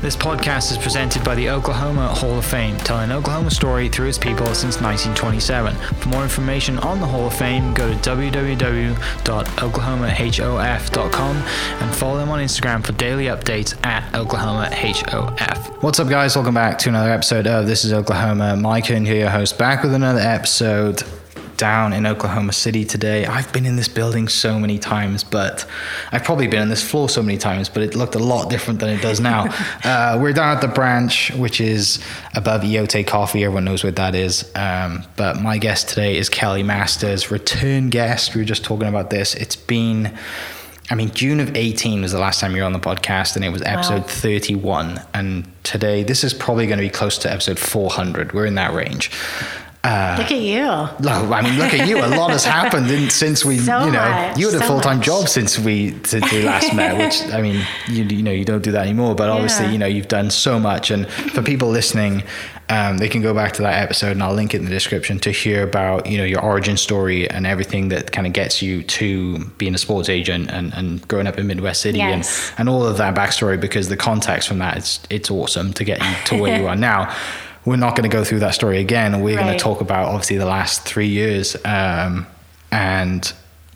This podcast is presented by the Oklahoma Hall of Fame, telling an Oklahoma story through its people since 1927. For more information on the Hall of Fame, go to www.oklahomahof.com and follow them on Instagram for daily updates at OklahomaHOF. What's up, guys? Welcome back to another episode of This is Oklahoma. Mike Hearn here, your host, back with another episode. Down in Oklahoma City today. I've been in this building so many times, but I've probably been on this floor so many times, but it looked a lot different than it does now. We're down at The Branch, which is above Iota Coffee. Everyone knows where that is. But my guest today is Kelly Masters, return guest. We were just talking about this. It's been... June of 18 was the last time you were on the podcast, and it was episode 31. And today, this is probably going to be close to episode 400. We're in that range. Look at you. Look at you. A lot has happened since we, you had a full-time job since we last met, which, you don't do that anymore, but obviously, you've done so much. And for people listening, they can go back to that episode, and I'll link it in the description to hear about, your origin story and everything that kind of gets you to being a sports agent and growing up in Midwest City and all of that backstory, because the context from that, it's awesome to get you to where you are now. We're not going to go through that story again. We're going to talk about, obviously, the last 3 years. And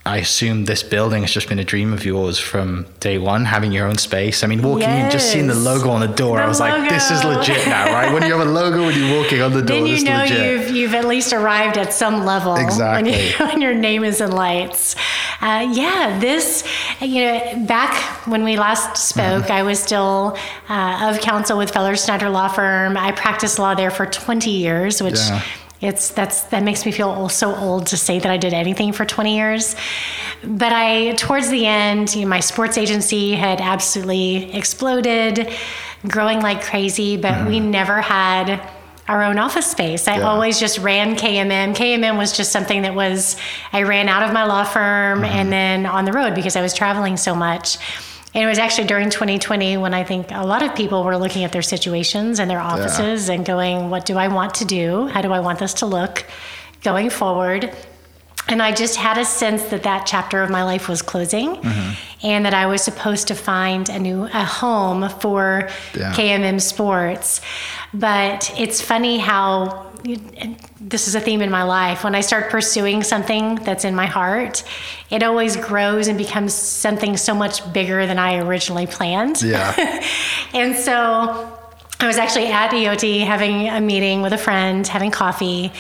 I assume this building has just been a dream of yours from day one, having your own space. Walking in, just seeing the logo on the door, I was like, this is legit now, right? When you have a logo when you're walking on the door, this is legit. Then you've at least arrived at some level. Exactly. When your name is in lights. Back when we last spoke, I was still of counsel with Feller-Snyder Law Firm. I practiced law there for 20 years, which that makes me feel so old to say that I did anything for 20 years. But towards the end, my sports agency had absolutely exploded, growing like crazy, but we never had our own office space. I always just ran KMM. KMM was just something that I ran out of my law firm and then on the road because I was traveling so much. And it was actually during 2020 when I think a lot of people were looking at their situations and their offices and going, what do I want to do? How do I want this to look going forward? And I just had a sense that chapter of my life was closing and that I was supposed to find a home for KMM sports. But it's funny how this is a theme in my life. When I start pursuing something that's in my heart, it always grows and becomes something so much bigger than I originally planned. Yeah. And so I was actually at EOT having a meeting with a friend, having coffee,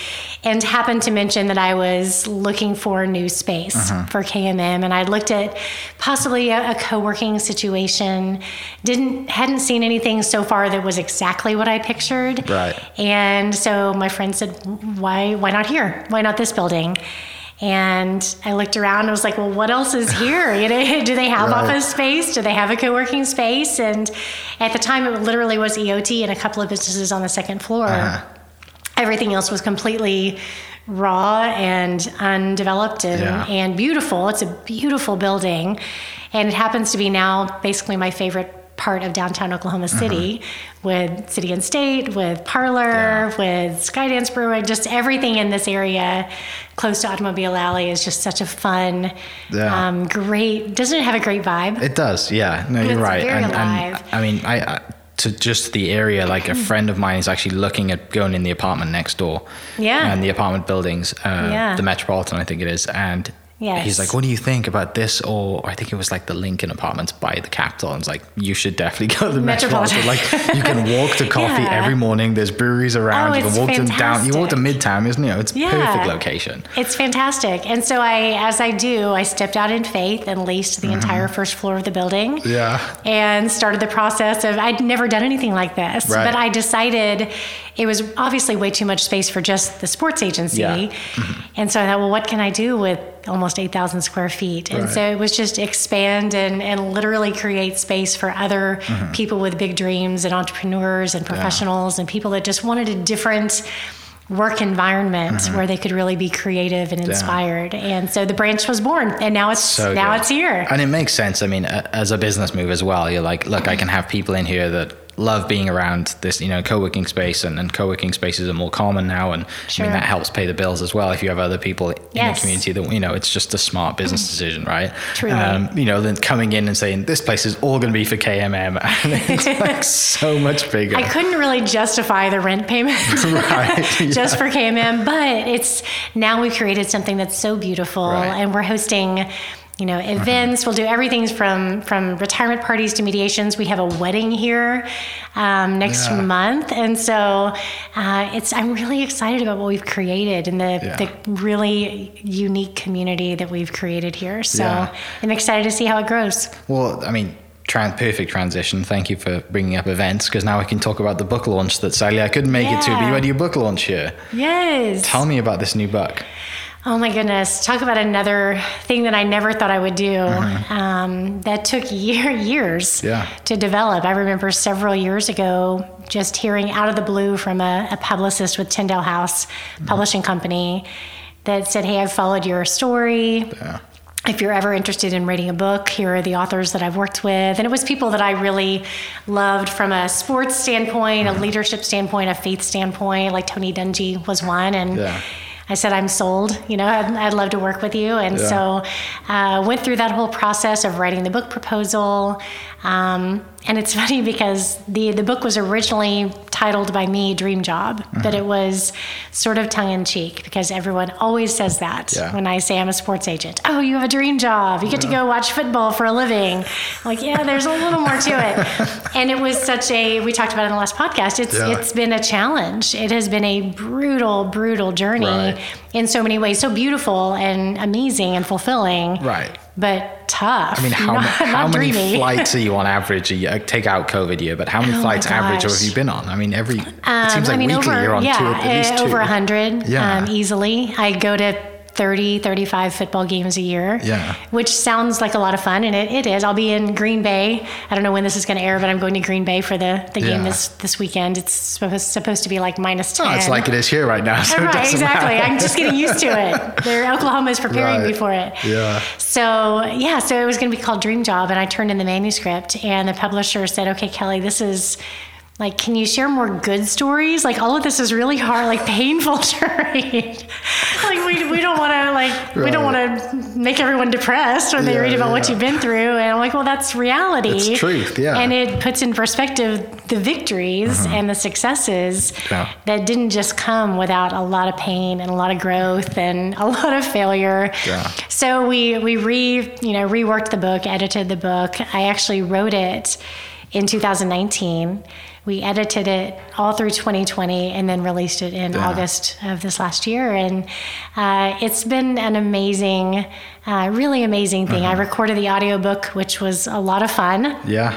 and happened to mention that I was looking for a new space for KMM. And I looked at possibly a co-working situation, hadn't seen anything so far that was exactly what I pictured. Right. And so my friend said, why not here? Why not this building? And I looked around and was like, well, what else is here? Do they have office space? Do they have a co-working space? And at the time, it literally was EOT and a couple of businesses on the second floor. Everything else was completely raw and undeveloped and beautiful. It's a beautiful building. And it happens to be now basically my favorite part of downtown Oklahoma City with City and State, with Parlor, with Skydance Brewing, just everything in this area close to Automobile Alley is just such a fun, great, doesn't it have a great vibe? It does, yeah. No, you're right. Very alive. And to just the area, like a friend of mine is actually looking at going in the apartment next door. Yeah. And the apartment buildings, the Metropolitan, I think it is, and he's like, what do you think about this? Or I think it was like the Lincoln Apartments by the Capitol. I was like, you should definitely go to the Metropolitan. Like, you can walk to coffee every morning. There's breweries around. You can walk them down. You walk to Midtown, isn't it? It's perfect location. It's fantastic. And so I stepped out in faith and leased the entire first floor of the building. Yeah. And started the process of, I'd never done anything like this. Right. But I decided it was obviously way too much space for just the sports agency. Yeah. And so I thought, well, what can I do with almost 8,000 square feet? And so it was just expand and literally create space for other people with big dreams and entrepreneurs and professionals and people that just wanted a different work environment where they could really be creative and inspired. And so the branch was born, and now it's so now good. It's here. And it makes sense. I mean, as a business move as well, you're like, look, I can have people in here that love being around this, you know, co-working space, and co-working spaces are more common now. And I mean, that helps pay the bills as well. If you have other people in the community that, you know, it's just a smart business decision, right? Truly. You know, then coming in and saying, this place is all going to be for KMM. And it's like so much bigger. I couldn't really justify the rent payment just for KMM, but it's now we created something that's so beautiful and we're hosting, you know, events. We'll do everything from retirement parties to mediations. We have a wedding here next month. And so I'm really excited about what we've created and the really unique community that we've created here. So I'm excited to see how it grows. Well, I mean, perfect transition. Thank you for bringing up events, because now I can talk about the book launch that sadly I couldn't make it to, but you had your book launch here. Yes. Tell me about this new book. Oh my goodness. Talk about another thing that I never thought I would do. That took years to develop. I remember several years ago just hearing out of the blue from a publicist with Tyndale House Publishing Company that said, hey, I've followed your story. Yeah. If you're ever interested in writing a book, here are the authors that I've worked with. And it was people that I really loved from a sports standpoint, a leadership standpoint, a faith standpoint, like Tony Dungy was one. And I said, I'm sold, you know, I'd love to work with you. And so went through that whole process of writing the book proposal. And it's funny because the book was originally titled by me, Dream Job, but it was sort of tongue in cheek because everyone always says that when I say I'm a sports agent. Oh, you have a dream job. You get to go watch football for a living. I'm like, yeah, there's a little more to it. And it was we talked about it in the last podcast. It's been a challenge. It has been a brutal, brutal journey in so many ways. So beautiful and amazing and fulfilling. Right. But tough. I mean, how many flights are you on average a year? Take out COVID year, but how many flights average have you been on? I mean, it seems like weekly you're on two, at least two. Over 100 easily. I go to 30, 35 football games a year, which sounds like a lot of fun. And it is. I'll be in Green Bay. I don't know when this is going to air, but I'm going to Green Bay for the game this weekend. It's supposed to be like -10. It's like it is here right now. So right, exactly. I'm just getting used to it. Oklahoma is preparing me for it. Yeah. So it was going to be called Dream Job. And I turned in the manuscript and the publisher said, okay, Kelly, this is... like, can you share more good stories? Like, all of this is really hard, like painful to read. Like, we don't want to we don't want to make everyone depressed when they read about what you've been through. And I'm like, well, that's reality. It's truth, and it puts in perspective the victories and the successes that didn't just come without a lot of pain and a lot of growth and a lot of failure. Yeah. So we reworked the book, edited the book. I actually wrote it in 2019. We edited it all through 2020 and then released it in August of this last year. And it's been an amazing, really amazing thing. I recorded the audiobook, which was a lot of fun. Yeah.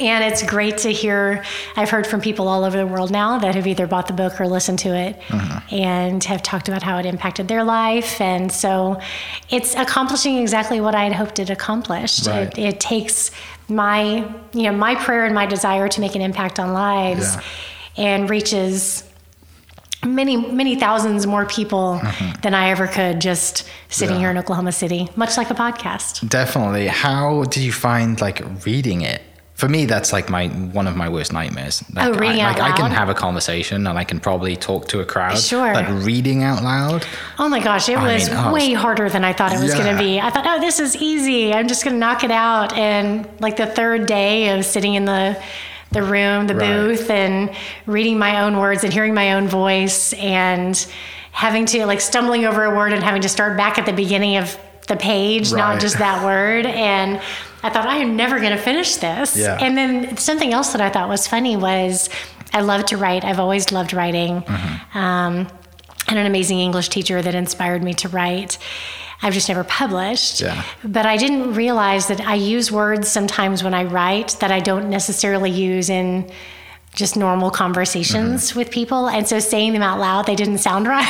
And it's great to hear. I've heard from people all over the world now that have either bought the book or listened to it and have talked about how it impacted their life. And so it's accomplishing exactly what I had hoped it accomplished. Right. It takes... my prayer and my desire to make an impact on lives and reaches many, many thousands more people than I ever could just sitting here in Oklahoma City, much like a podcast. Definitely. How did you find reading it? For me, that's one of my worst nightmares. Reading out loud? I can have a conversation and I can probably talk to a crowd. Sure. But reading out loud? Oh my gosh, it was way harder than I thought it was going to be. I thought, this is easy. I'm just going to knock it out. And the third day of sitting in the room, the booth, and reading my own words and hearing my own voice and having to stumbling over a word and having to start back at the beginning of the page, not just that word. And I thought, I am never going to finish this. Yeah. And then something else that I thought was funny was I love to write. I've always loved writing. And an amazing English teacher that inspired me to write. I've just never published. Yeah. But I didn't realize that I use words sometimes when I write that I don't necessarily use in just normal conversations with people. And so saying them out loud, they didn't sound right.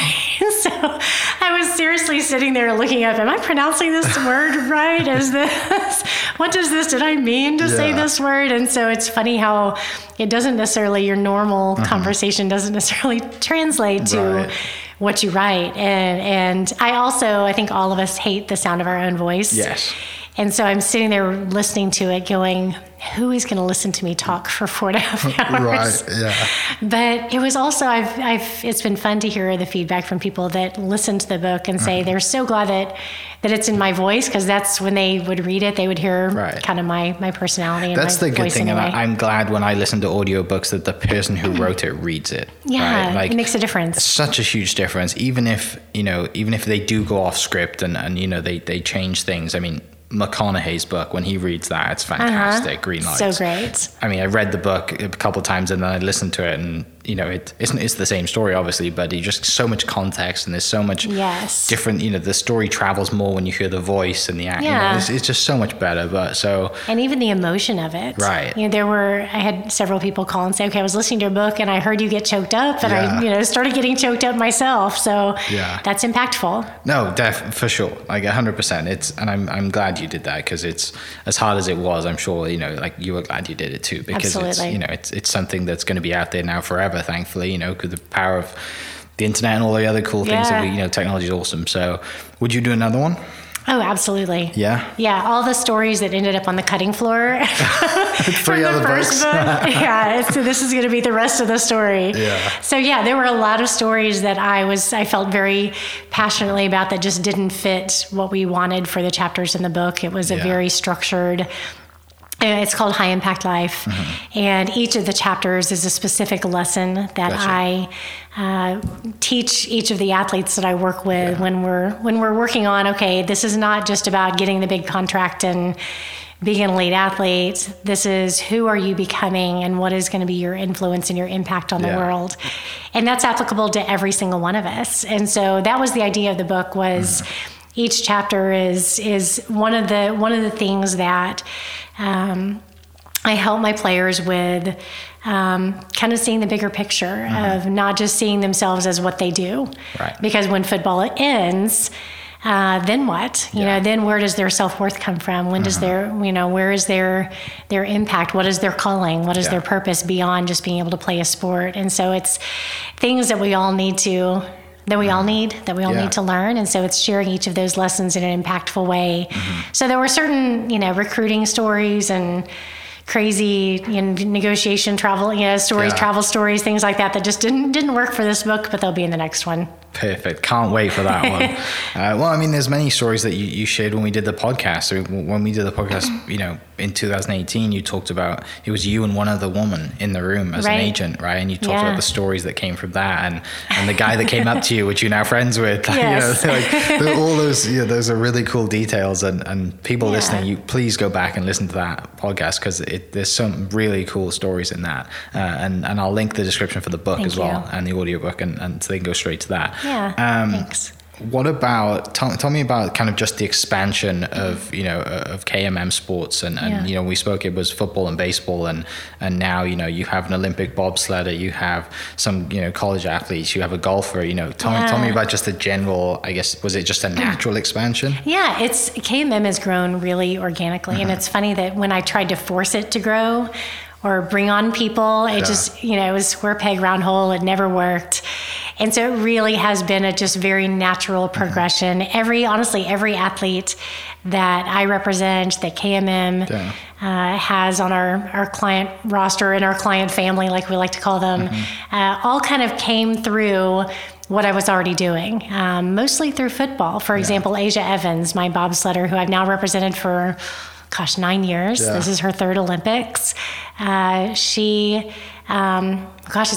So I was seriously sitting there looking up, am I pronouncing this word right? Is this, what does this, did I mean to say this word? And so it's funny how it doesn't necessarily, your normal conversation doesn't necessarily translate to what you write. And I also, I think all of us hate the sound of our own voice. Yes. And so I'm sitting there listening to it going, who is going to listen to me talk for 4.5 hours? Right, yeah. But it was also, it's been fun to hear the feedback from people that listen to the book and say they're so glad that it's in my voice, because that's when they would read it, they would hear kind of my personality. That's the good thing about, I'm glad when I listen to audiobooks that the person who wrote it reads it. Yeah, right? Like, it makes a difference. Such a huge difference, even if they do go off script and they change things. I mean, McConaughey's book, when he reads that, it's fantastic. Greenlights, so great. I mean, I read the book a couple of times and then I listened to it, and it's the same story obviously, but you just so much context, and there's so much different. The story travels more when you hear the voice and the act. Yeah. It's just so much better. And even the emotion of it. Right. I had several people call and say, okay, I was listening to your book and I heard you get choked up, and I started getting choked up myself. So that's impactful. No, for sure, like 100%. And I'm glad you did that, because it's as hard as it was. I'm sure you were glad you did it too, because it's something that's going to be out there now forever, thankfully. Because the power of the internet and all the other cool things that we, technology is awesome. So, would you do another one? Oh, absolutely. Yeah. Yeah. All the stories that ended up on the cutting floor. Three other books. Book. Yeah. So this is going to be the rest of the story. Yeah. So there were a lot of stories that I felt very passionately about that just didn't fit what we wanted for the chapters in the book. It was a very structured, it's called High Impact Life. And each of the chapters is a specific lesson that I teach each of the athletes that I work with when we're working on, okay, this is not just about getting the big contract and being an elite athlete. This is who are you becoming and what is going to be your influence and your impact on the world. And that's applicable to every single one of us. And so that was the idea of the book, was each chapter is one of the things that I help my players with, kind of seeing the bigger picture of not just seeing themselves as what they do. Right. Because when football ends, then what? Then where does their self-worth come from? When does where is their impact? What is their calling? What is their purpose beyond just being able to play a sport? And so it's things that we all need to need to learn. And so it's sharing each of those lessons in an impactful way. So there were certain, recruiting stories and crazy negotiation, travel, stories, travel stories, things like that just didn't work for this book, but they'll be in the next one. Perfect. Can't wait for that one. Well, I mean, there's many stories that you shared when we did the podcast. So when we did the podcast, in 2018, you talked about, it was you and one other woman in the room as an agent, right? And you talked about the stories that came from that, and the guy that came up to you, which you're now friends with. Yes. All those, those are really cool details. And people listening, you please go back and listen to that podcast, because there's some really cool stories in that. And I'll link the description for the book and the audiobook, and so they can go straight to that. Yeah. Thanks. What about, tell me about kind of just the expansion of, of KMM sports and we spoke, it was football and baseball and now, you have an Olympic bobsledder, you have some, college athletes, you have a golfer, tell me about just the general, I guess, was it just a natural expansion? Yeah, KMM has grown really organically. And it's funny that when I tried to force it to grow or bring on people, it just, it was square peg, round hole. It never worked. And so it really has been a just very natural progression. Every athlete that I represent, that KMM has on our client roster and our client family, like we like to call them, all kind of came through what I was already doing, mostly through football. For example, Asia Evans, my bobsledder, who I've now represented for, 9 years. Yeah. This is her third Olympics. It's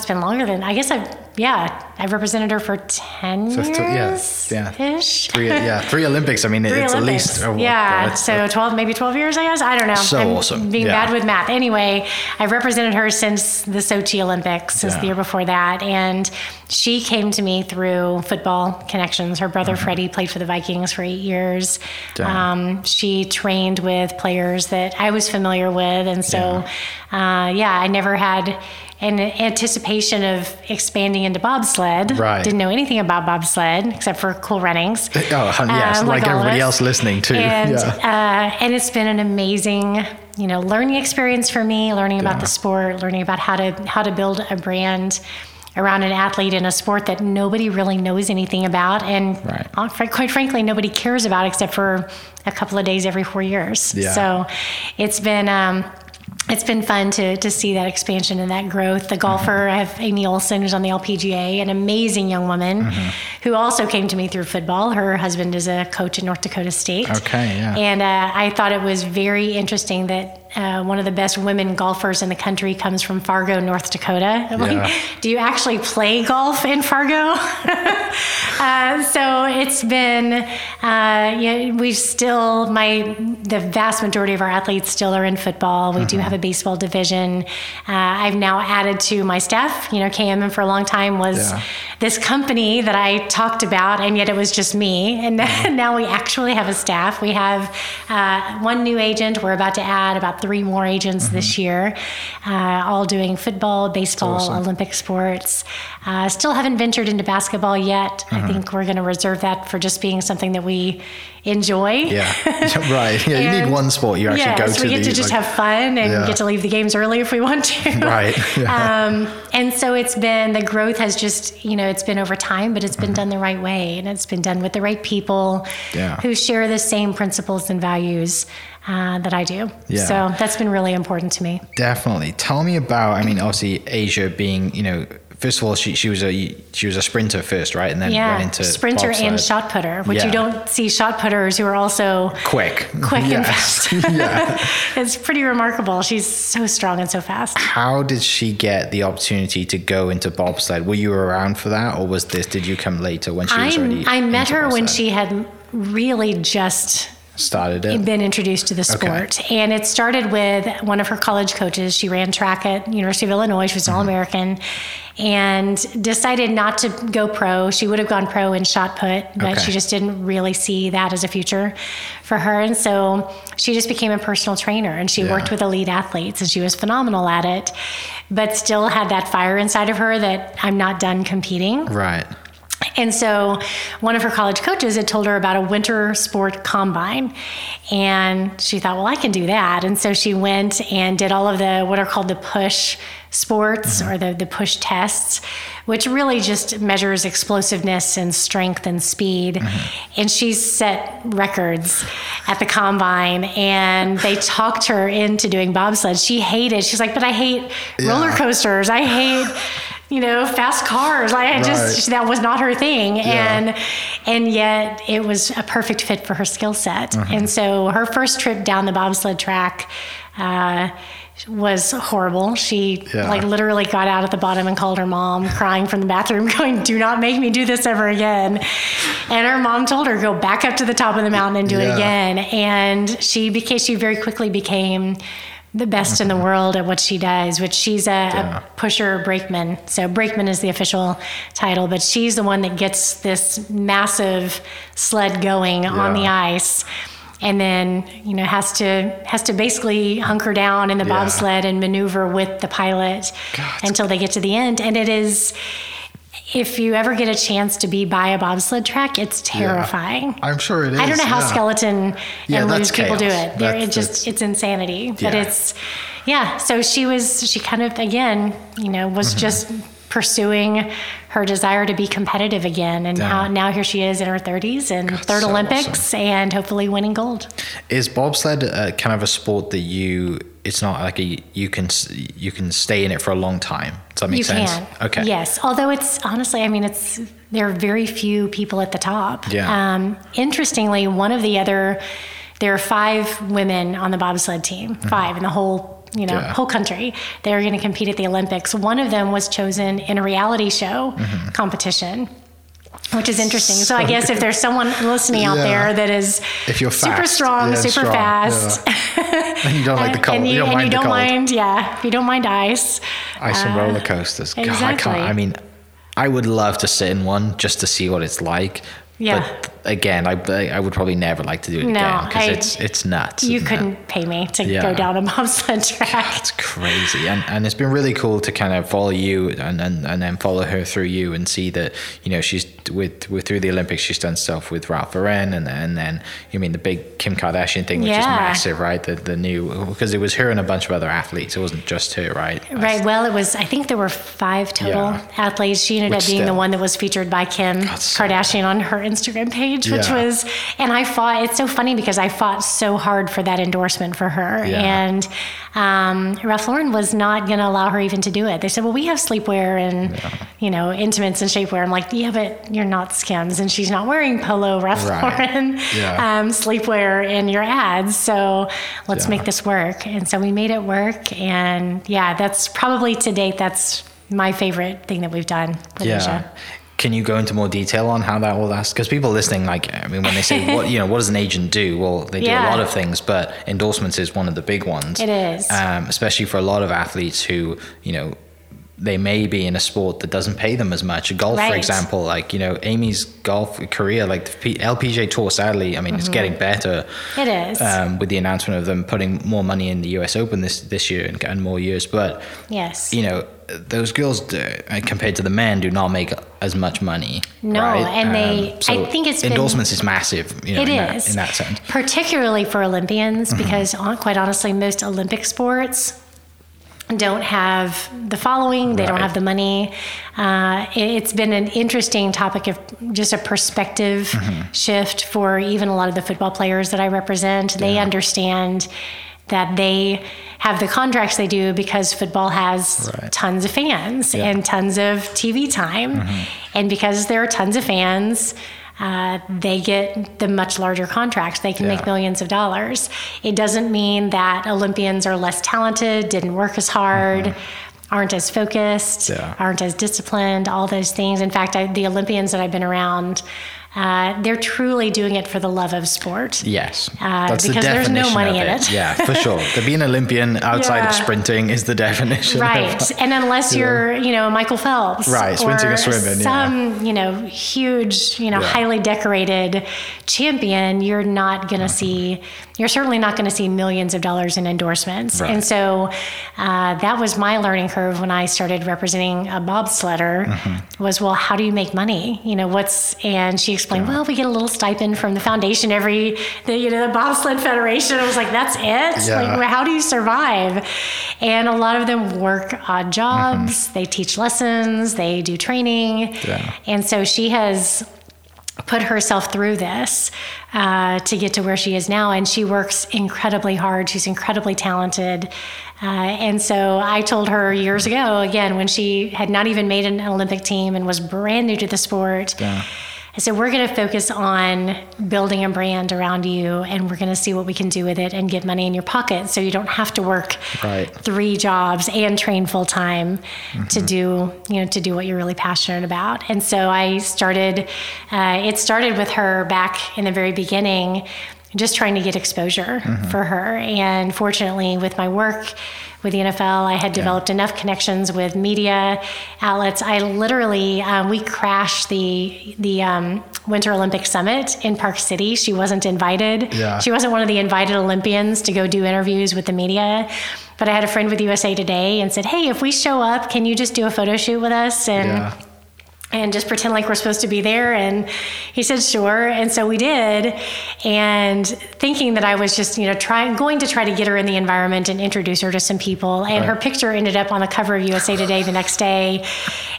been longer than, I guess I've represented her for 10 years. Ish. Three Olympics. I mean, it's Olympics. At least. So 12 years, I guess. I don't know. So I'm awesome. Being bad with math. Anyway, I've represented her since the Sochi Olympics, since the year before that. And she came to me through football connections. Her brother, Freddie, played for the Vikings for 8 years. She trained with players that I was familiar with. And so I never had an anticipation of expanding into bobsled. Right. Didn't know anything about bobsled except for Cool Runnings. Oh, yes, like everybody else listening too. And, and it's been an amazing, learning experience for me, learning about the sport, learning about how to build a brand around an athlete in a sport that nobody really knows anything about. And quite frankly, nobody cares about except for a couple of days every 4 years. Yeah. So it's been fun to see that expansion and that growth. The golfer, I have Amy Olson, who's on the LPGA, an amazing young woman who also came to me through football. Her husband is a coach at North Dakota State. Okay, yeah. And I thought it was very interesting that one of the best women golfers in the country comes from Fargo, North Dakota. I'm like, do you actually play golf in Fargo? So it's been, the vast majority of our athletes still are in football. We do have a baseball division. I've now added to my staff, KMM for a long time was this company that I talked about, and yet it was just me. And now we actually have a staff. We have one new agent. We're about to add about 3 more agents this year, all doing football, baseball, Olympic sports. Still haven't ventured into basketball yet. I think we're going to reserve that for just being something that we enjoy. Yeah, right. Yeah, you need one sport you actually go to. Yes, we get to just have fun and get to leave the games early if we want to. Right. Yeah. And so it's been, the growth has just, it's been over time, but it's been done the right way. And it's been done with the right people who share the same principles and values that I do. Yeah. So that's been really important to me. Definitely. Tell me about, obviously Asia being, first of all, she was a sprinter first, right? And then went into sprinter bobsled. And shot putter, which you don't see shot putters who are also quick and fast. It's pretty remarkable. She's so strong and so fast. How did she get the opportunity to go into bobsled? Were you around for that, or did you come later when she was already? I met her when she had really just started it. Been introduced to the sport. Okay. And it started with one of her college coaches. She ran track at University of Illinois. She was an All-American and decided not to go pro. She would have gone pro in shot put, but she just didn't really see that as a future for her. And so she just became a personal trainer, and she worked with elite athletes, and she was phenomenal at it, but still had that fire inside of her that I'm not done competing. Right. And so one of her college coaches had told her about a winter sport combine, and she thought, well, I can do that. And so she went and did all of what are called the push sports or the push tests, which really just measures explosiveness and strength and speed. And she set records at the combine, and they talked her into doing bobsled. She hated, she's like, but I hate roller coasters. I hate, fast cars. That was not her thing. Yeah. And yet it was a perfect fit for her skill set. And so her first trip down the bobsled track, was horrible. She literally got out at the bottom and called her mom, crying from the bathroom, going, do not make me do this ever again. And her mom told her, go back up to the top of the mountain and do it again. And she very quickly became the best in the world at what she does, which she's a pusher brakeman. So brakeman is the official title, but she's the one that gets this massive sled going on the ice. And then, has to basically hunker down in the bobsled and maneuver with the pilot until they get to the end. And it is, if you ever get a chance to be by a bobsled track, it's terrifying. Yeah, I'm sure it is. I don't know how skeleton and loose people do it. It's insanity. But so she kind of, again, was just pursuing her desire to be competitive again. And now here she is in her 30s and third Olympics and hopefully winning gold. Is bobsled kind of a sport that it's not like you can stay in it for a long time? Does that make sense? You can. Okay. Yes. Although it's honestly, there are very few people at the top. Yeah. Interestingly, there are 5 women on the bobsled team, 5 in the whole country. They were going to compete at the Olympics. One of them was chosen in a reality show competition, which is interesting. So I guess if there's someone listening out there that is super strong, super fast, and you don't like the cold, you don't mind ice and roller coasters. God, exactly. I would love to sit in one just to see what it's like. Yeah. But again, I would probably never like to do it again, because it's nuts. You couldn't pay me to go down a bobsled track. God, it's crazy. And it's been really cool to kind of follow you and then follow her through you and see that, you know, she's with through the Olympics, she's done stuff with Ralph Lauren and then, I mean, the big Kim Kardashian thing, which is massive, right? The new, because it was her and a bunch of other athletes. It wasn't just her, right? Right. Well, it was, I think there were 5 total athletes. She ended up being the one that was featured by Kim Kardashian on her Instagram page, which was, and I fought, it's so funny because I fought so hard for that endorsement for her. Yeah. And Ralph Lauren was not going to allow her even to do it. They said, well, we have sleepwear and, you know, intimates and shapewear. I'm like, yeah, but you're not Skims and she's not wearing polo Ralph Lauren sleepwear in your ads. So let's make this work. And so we made it work. And yeah, that's probably to date, that's my favorite thing that we've done with Asia. Can you go into more detail on how that all lasts? Because people listening, like, I mean, when they say, what, you know, what does an agent do? Well, they do a lot of things, but endorsements is one of the big ones. It is. Especially for a lot of athletes who, you know, they may be in a sport that doesn't pay them as much. Golf, for example, like, you know, Amy's golf career, like the LPGA Tour, sadly, I mean, it's getting better. It is. With the announcement of them putting more money in the US Open this year and more years. But, you know, those girls, compared to the men, do not make as much money. No, right? And they, so I think it's endorsements is massive. You know, in that sense, particularly for Olympians, because quite honestly, most Olympic sports don't have the following. They don't have the money. It's been an interesting topic of just a perspective shift for even a lot of the football players that I represent. Yeah. They understand that they have the contracts they do because football has tons of fans and tons of TV time. And because there are tons of fans, they get the much larger contracts. They can make millions of dollars. It doesn't mean that Olympians are less talented, didn't work as hard, aren't as focused, aren't as disciplined, all those things. In fact, the Olympians that I've been around, they're truly doing it for the love of sport. Yes. That's because the definition there's no money in it. Yeah, for sure. To be an Olympian outside of sprinting is the definition. Right. And unless you're, you know, Michael Phelps. Right. Sprinting or swimming. Some, you know, huge, you know, highly decorated champion, you're not going to see, you're certainly not going to see millions of dollars in endorsements. Right. And so that was my learning curve when I started representing a bobsledder was, well, how do you make money? You know, and she explained, well, we get a little stipend from the foundation the bobsled federation. I was like, that's it? Yeah. Like, how do you survive? And a lot of them work odd jobs. They teach lessons. They do training. Yeah. And so she has put herself through this to get to where she is now. And she works incredibly hard. She's incredibly talented. And so I told her years ago, again, when she had not even made an Olympic team and was brand new to the sport, I said, we're going to focus on building a brand around you, and we're going to see what we can do with it and get money in your pocket so you don't have to work 3 jobs and train full time to do what you're really passionate about. And so I started, it started with her back in the very beginning, just trying to get exposure for her. And fortunately, with my work with the NFL, I had developed enough connections with media outlets. I literally, we crashed the Winter Olympic Summit in Park City. She wasn't invited. Yeah. She wasn't one of the invited Olympians to go do interviews with the media. But I had a friend with USA Today and said, hey, if we show up, can you just do a photo shoot with us? And just pretend like we're supposed to be there. And he said, sure. And so we did. And thinking that I was just, you know, going to try to get her in the environment and introduce her to some people. And her picture ended up on the cover of USA Today the next day.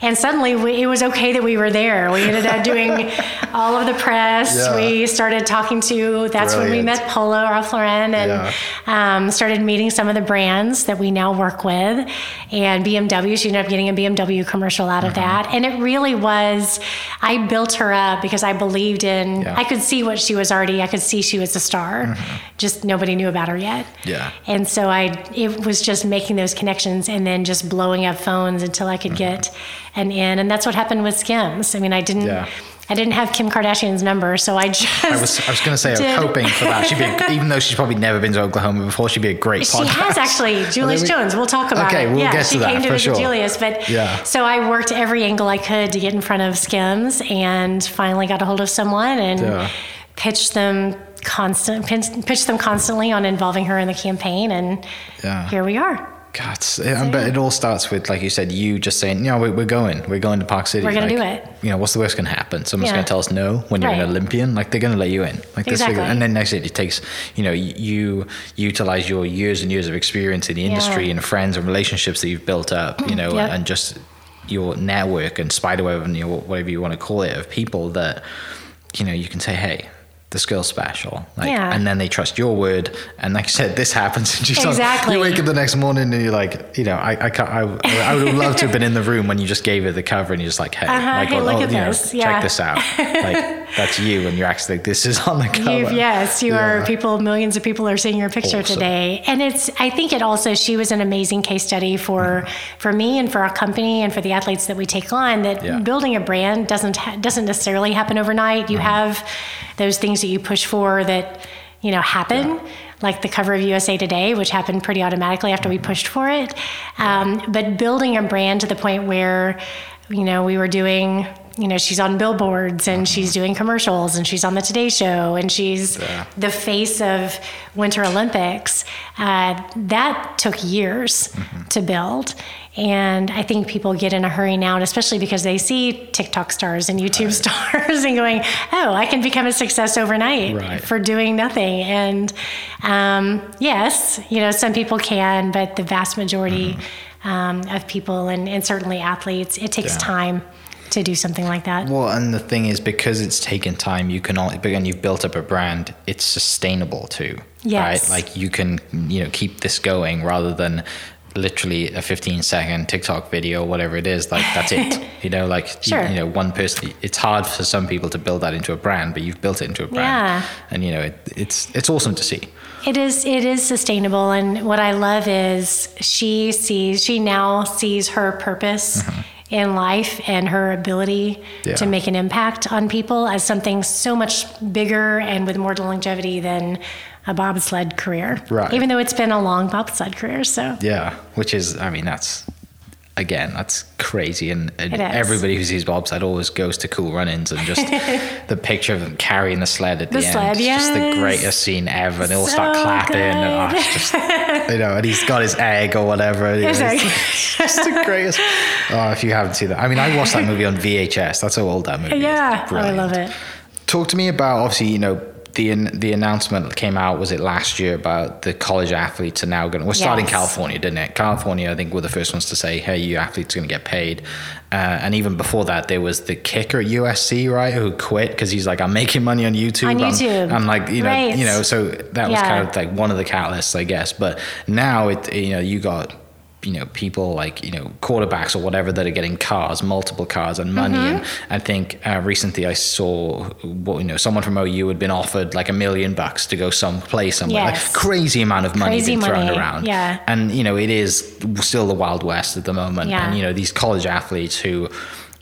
And suddenly it was okay that we were there. We ended up doing all of the press. Yeah. We started talking to, when we met Polo, Ralph Lauren, and started meeting some of the brands that we now work with. And BMW, she ended up getting a BMW commercial out of that. And it really was, I built her up because I believed in, I could see what she was already, I could see she was a star, just nobody knew about her yet. Yeah. And so it was just making those connections and then just blowing up phones until I could get an in. And that's what happened with Skims. I mean, I didn't have Kim Kardashian's number, so I just I was going to say, I was hoping for that. She'd be a, even though she's probably never been to Oklahoma before, she'd be a great podcast. She has, actually. Julius Jones. We'll talk about it. Okay, we'll get to that for sure. She came to Julius, but so I worked every angle I could to get in front of Skims, and finally got a hold of someone and pitched them constantly on involving her in the campaign, and here we are. God, but it all starts with, like you said, you just saying, you know, we're going to Park City. We're going to do it. You know, what's the worst going to happen? Someone's going to tell us no when you're an Olympian. Like, they're going to let you in. Like, exactly. And then next it takes, you know, you utilize your years and years of experience in the industry and friends and relationships that you've built up, you know, and just your network and spiderweb and your, whatever you want to call it, of people that, you know, you can say, hey, this girl's special, and then they trust your word. And like you said, this happens. And you wake up the next morning and you're like, you know, I would have loved to have been in the room when you just gave her the cover and you're just like, hey, check this out. Like, that's you, and you're actually like, this is on the cover. You are. People, millions of people are seeing your picture today, and it's. I think it also. She was an amazing case study for me and for our company and for the athletes that we take on. That building a brand doesn't necessarily happen overnight. You have those things that you push for that, you know, happen, like the cover of USA Today, which happened pretty automatically after we pushed for it. But building a brand to the point where, you know, we were doing, you know, she's on billboards and she's doing commercials and she's on the Today Show and she's the face of Winter Olympics. That took years to build. And I think people get in a hurry now, and especially because they see TikTok stars and YouTube stars and going, oh, I can become a success overnight for doing nothing. And yes, you know, some people can, but the vast majority of people and certainly athletes, it takes time to do something like that. Well, and the thing is, because it's taken time, you can only, and you've built up a brand, it's sustainable too, right? Like you can, you know, keep this going rather than literally a 15-second TikTok video or whatever it is, like that's it. You know, like you know, one person. It's hard for some people to build that into a brand, but you've built it into a brand, and you know, it's awesome to see. It is sustainable, and what I love is she now sees her purpose in life and her ability to make an impact on people as something so much bigger and with more longevity than a bobsled career, right? Even though it's been a long bobsled career, so which is, I mean, that's crazy, and everybody who sees bobsled always goes to Cool Runnings, and just the picture of them carrying the sled at the end, just the greatest scene ever, and they all start clapping, and it's just, you know, and he's got his egg or whatever. It's just the greatest. Oh, if you haven't seen that, I mean, I watched that movie on VHS. That's how old that movie is. Oh, I love it. Talk to me about, obviously, you know, the announcement that came out, was it last year, about the college athletes are now going to, starting in California, didn't it? California, I think, were the first ones to say, hey, you athletes are going to get paid. And even before that, there was the kicker at USC, right, who quit because he's like, I'm making money on YouTube. I'm like, you know, you know, so that was kind of like one of the catalysts, I guess. But now, you know, you got, you know, people like, you know, quarterbacks or whatever that are getting cars, multiple cars, and money. And I think recently I saw, you know, someone from OU had been offered like $1 million to go someplace somewhere. Like crazy amount of money being thrown around. And, you know, it is still the Wild West at the moment. And, you know, these college athletes who,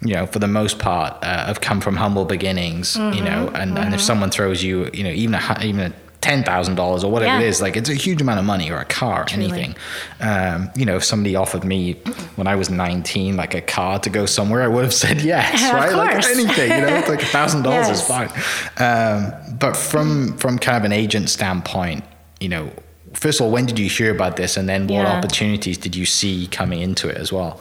you know, for the most part have come from humble beginnings, you know, and if someone throws you, you know, even a $10,000 or whatever it is, like it's a huge amount of money, or a car, anything. You know, if somebody offered me when I was 19, like a car to go somewhere, I would have said yes, right? Like anything, you know, it's like $1,000 is fine. But from kind of an agent standpoint, you know, first of all, when did you hear about this, and then what opportunities did you see coming into it as well?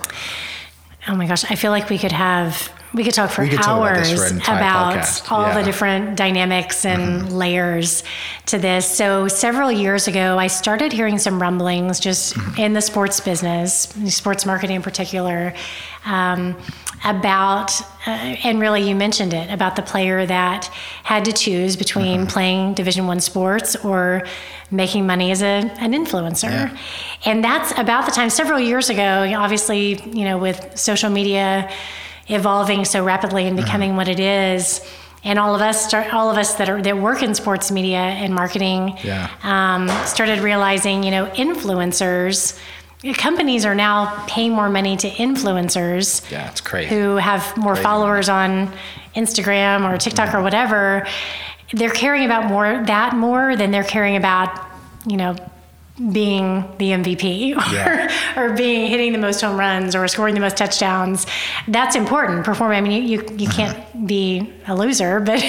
Oh my gosh, I feel like we could talk for hours about all the different dynamics and layers to this. So several years ago, I started hearing some rumblings just in the sports business, sports marketing in particular, about, and really you mentioned it, about the player that had to choose between playing Division I sports or making money as an influencer. And that's about the time, several years ago, obviously, you know, with social media evolving so rapidly and becoming what it is, and all of us that work in sports media and marketing started realizing, you know, influencers companies are now paying more money to influencers. Yeah, it's crazy. Who have more followers on Instagram or TikTok or whatever. They're caring about more than they're caring about, you know, being the MVP or being hitting the most home runs or scoring the most touchdowns. That's important. Performing. I mean, you can't be a loser, but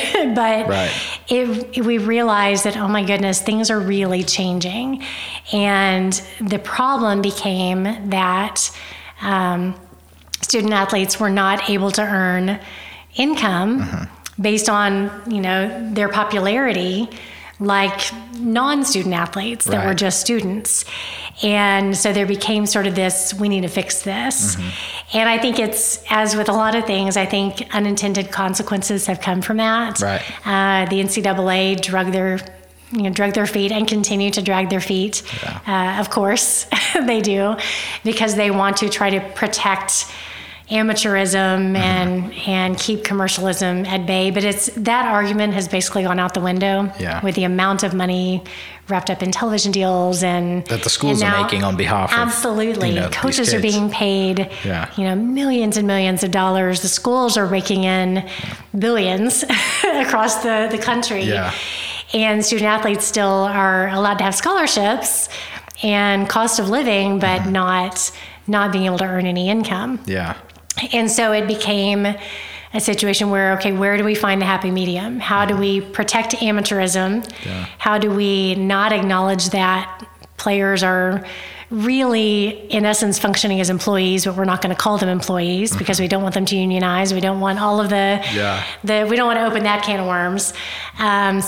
we realized that, oh my goodness, things are really changing. And the problem became that student athletes were not able to earn income based on, you know, their popularity, like non-student athletes that were just students. And so there became sort of this, we need to fix this. And I think it's, as with a lot of things, I think unintended consequences have come from that. The NCAA drug their feet and continue to drag their feet. Of course they do, because they want to try to protect amateurism and keep commercialism at bay. But it's, that argument has basically gone out the window with the amount of money wrapped up in television deals and that the schools are making on behalf of coaches are being paid millions and millions of dollars. The schools are raking in billions across the country, and student athletes still are allowed to have scholarships and cost of living, but not being able to earn any income. And so it became a situation where, okay, where do we find the happy medium? How do we protect amateurism? How do we not acknowledge that players are really, in essence, functioning as employees, but we're not going to call them employees because we don't want them to unionize. We don't want all of we don't want to open that can of worms.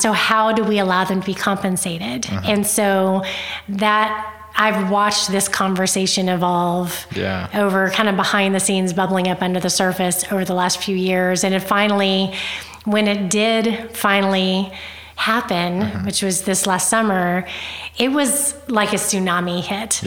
So how do we allow them to be compensated? And so that, I've watched this conversation evolve over kind of behind the scenes, bubbling up under the surface over the last few years. And it finally, when it did finally happen, which was this last summer, it was like a tsunami hit.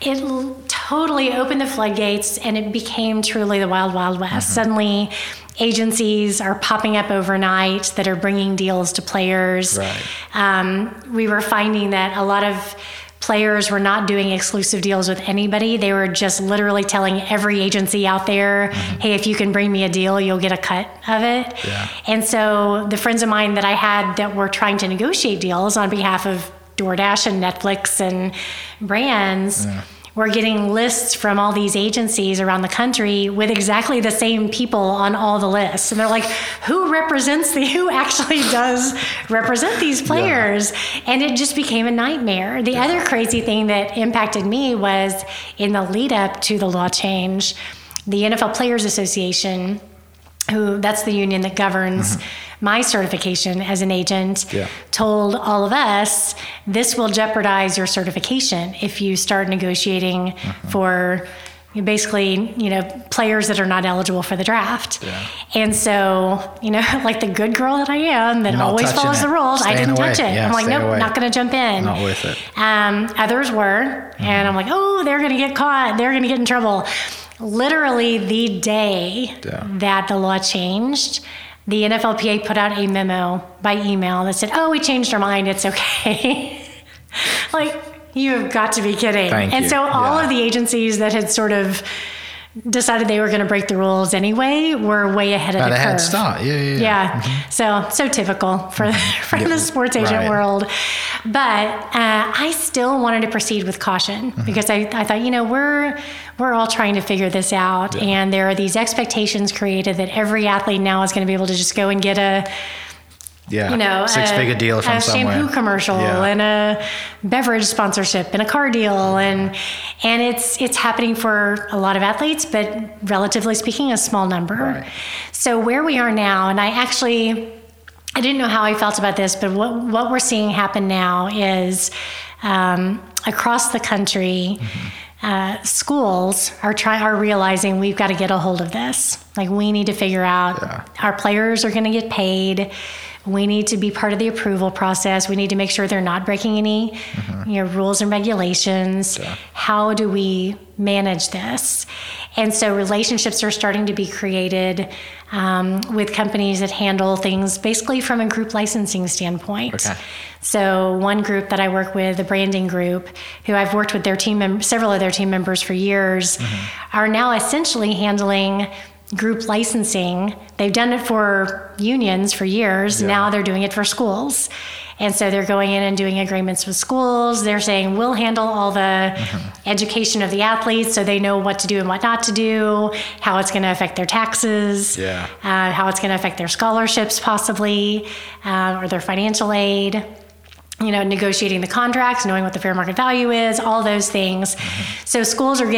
It totally opened the floodgates, and it became truly the wild, wild west. Suddenly agencies are popping up overnight that are bringing deals to players. We were finding that a lot of players were not doing exclusive deals with anybody. They were just literally telling every agency out there, hey, if you can bring me a deal, you'll get a cut of it. And so the friends of mine that I had that were trying to negotiate deals on behalf of DoorDash and Netflix and brands were getting lists from all these agencies around the country with exactly the same people on all the lists. And they're like, who actually does represent these players? And it just became a nightmare. The other crazy thing that impacted me was, in the lead up to the law change, the NFL Players Association, that's the union that governs my certification as an agent, told all of us, this will jeopardize your certification if you start negotiating for basically, players that are not eligible for the draft. And so, like the good girl that I am, that always follows the rules, I didn't touch it. I'm like, nope, not going to jump in. Not worth it. Others were, and I'm like, oh, they're going to get caught. They're going to get in trouble. Literally the day that the law changed, the NFLPA put out a memo by email that said, oh, we changed our mind, it's okay. Like, you have got to be kidding. So all of the agencies that had sort of decided they were going to break the rules anyway were way ahead of the curve. Had a head start. So typical for the sports agent world. But I still wanted to proceed with caution because I thought, we're all trying to figure this out, and there are these expectations created that every athlete now is going to be able to just go and get a six-figure deal from somewhere, a shampoo commercial and a beverage sponsorship and a car deal, and it's happening for a lot of athletes, but relatively speaking, a small number. So where we are now, and I didn't know how I felt about this, but what we're seeing happen now is across the country. Schools are realizing we've got to get a hold of this. Like, we need to figure out our players are going to get paid. We need to be part of the approval process. We need to make sure they're not breaking any rules and regulations. Yeah. How do we manage this? And so relationships are starting to be created with companies that handle things basically from a group licensing standpoint. Okay. So one group that I work with, the branding group, who I've worked with their several of their team members for years, are now essentially handling group licensing. They've done it for unions for years. Yeah. Now they're doing it for schools. And so they're going in and doing agreements with schools. They're saying, we'll handle all the education of the athletes so they know what to do and what not to do, how it's going to affect their taxes, how it's going to affect their scholarships possibly, or their financial aid. You know, negotiating the contracts, knowing what the fair market value is, all those things. So schools are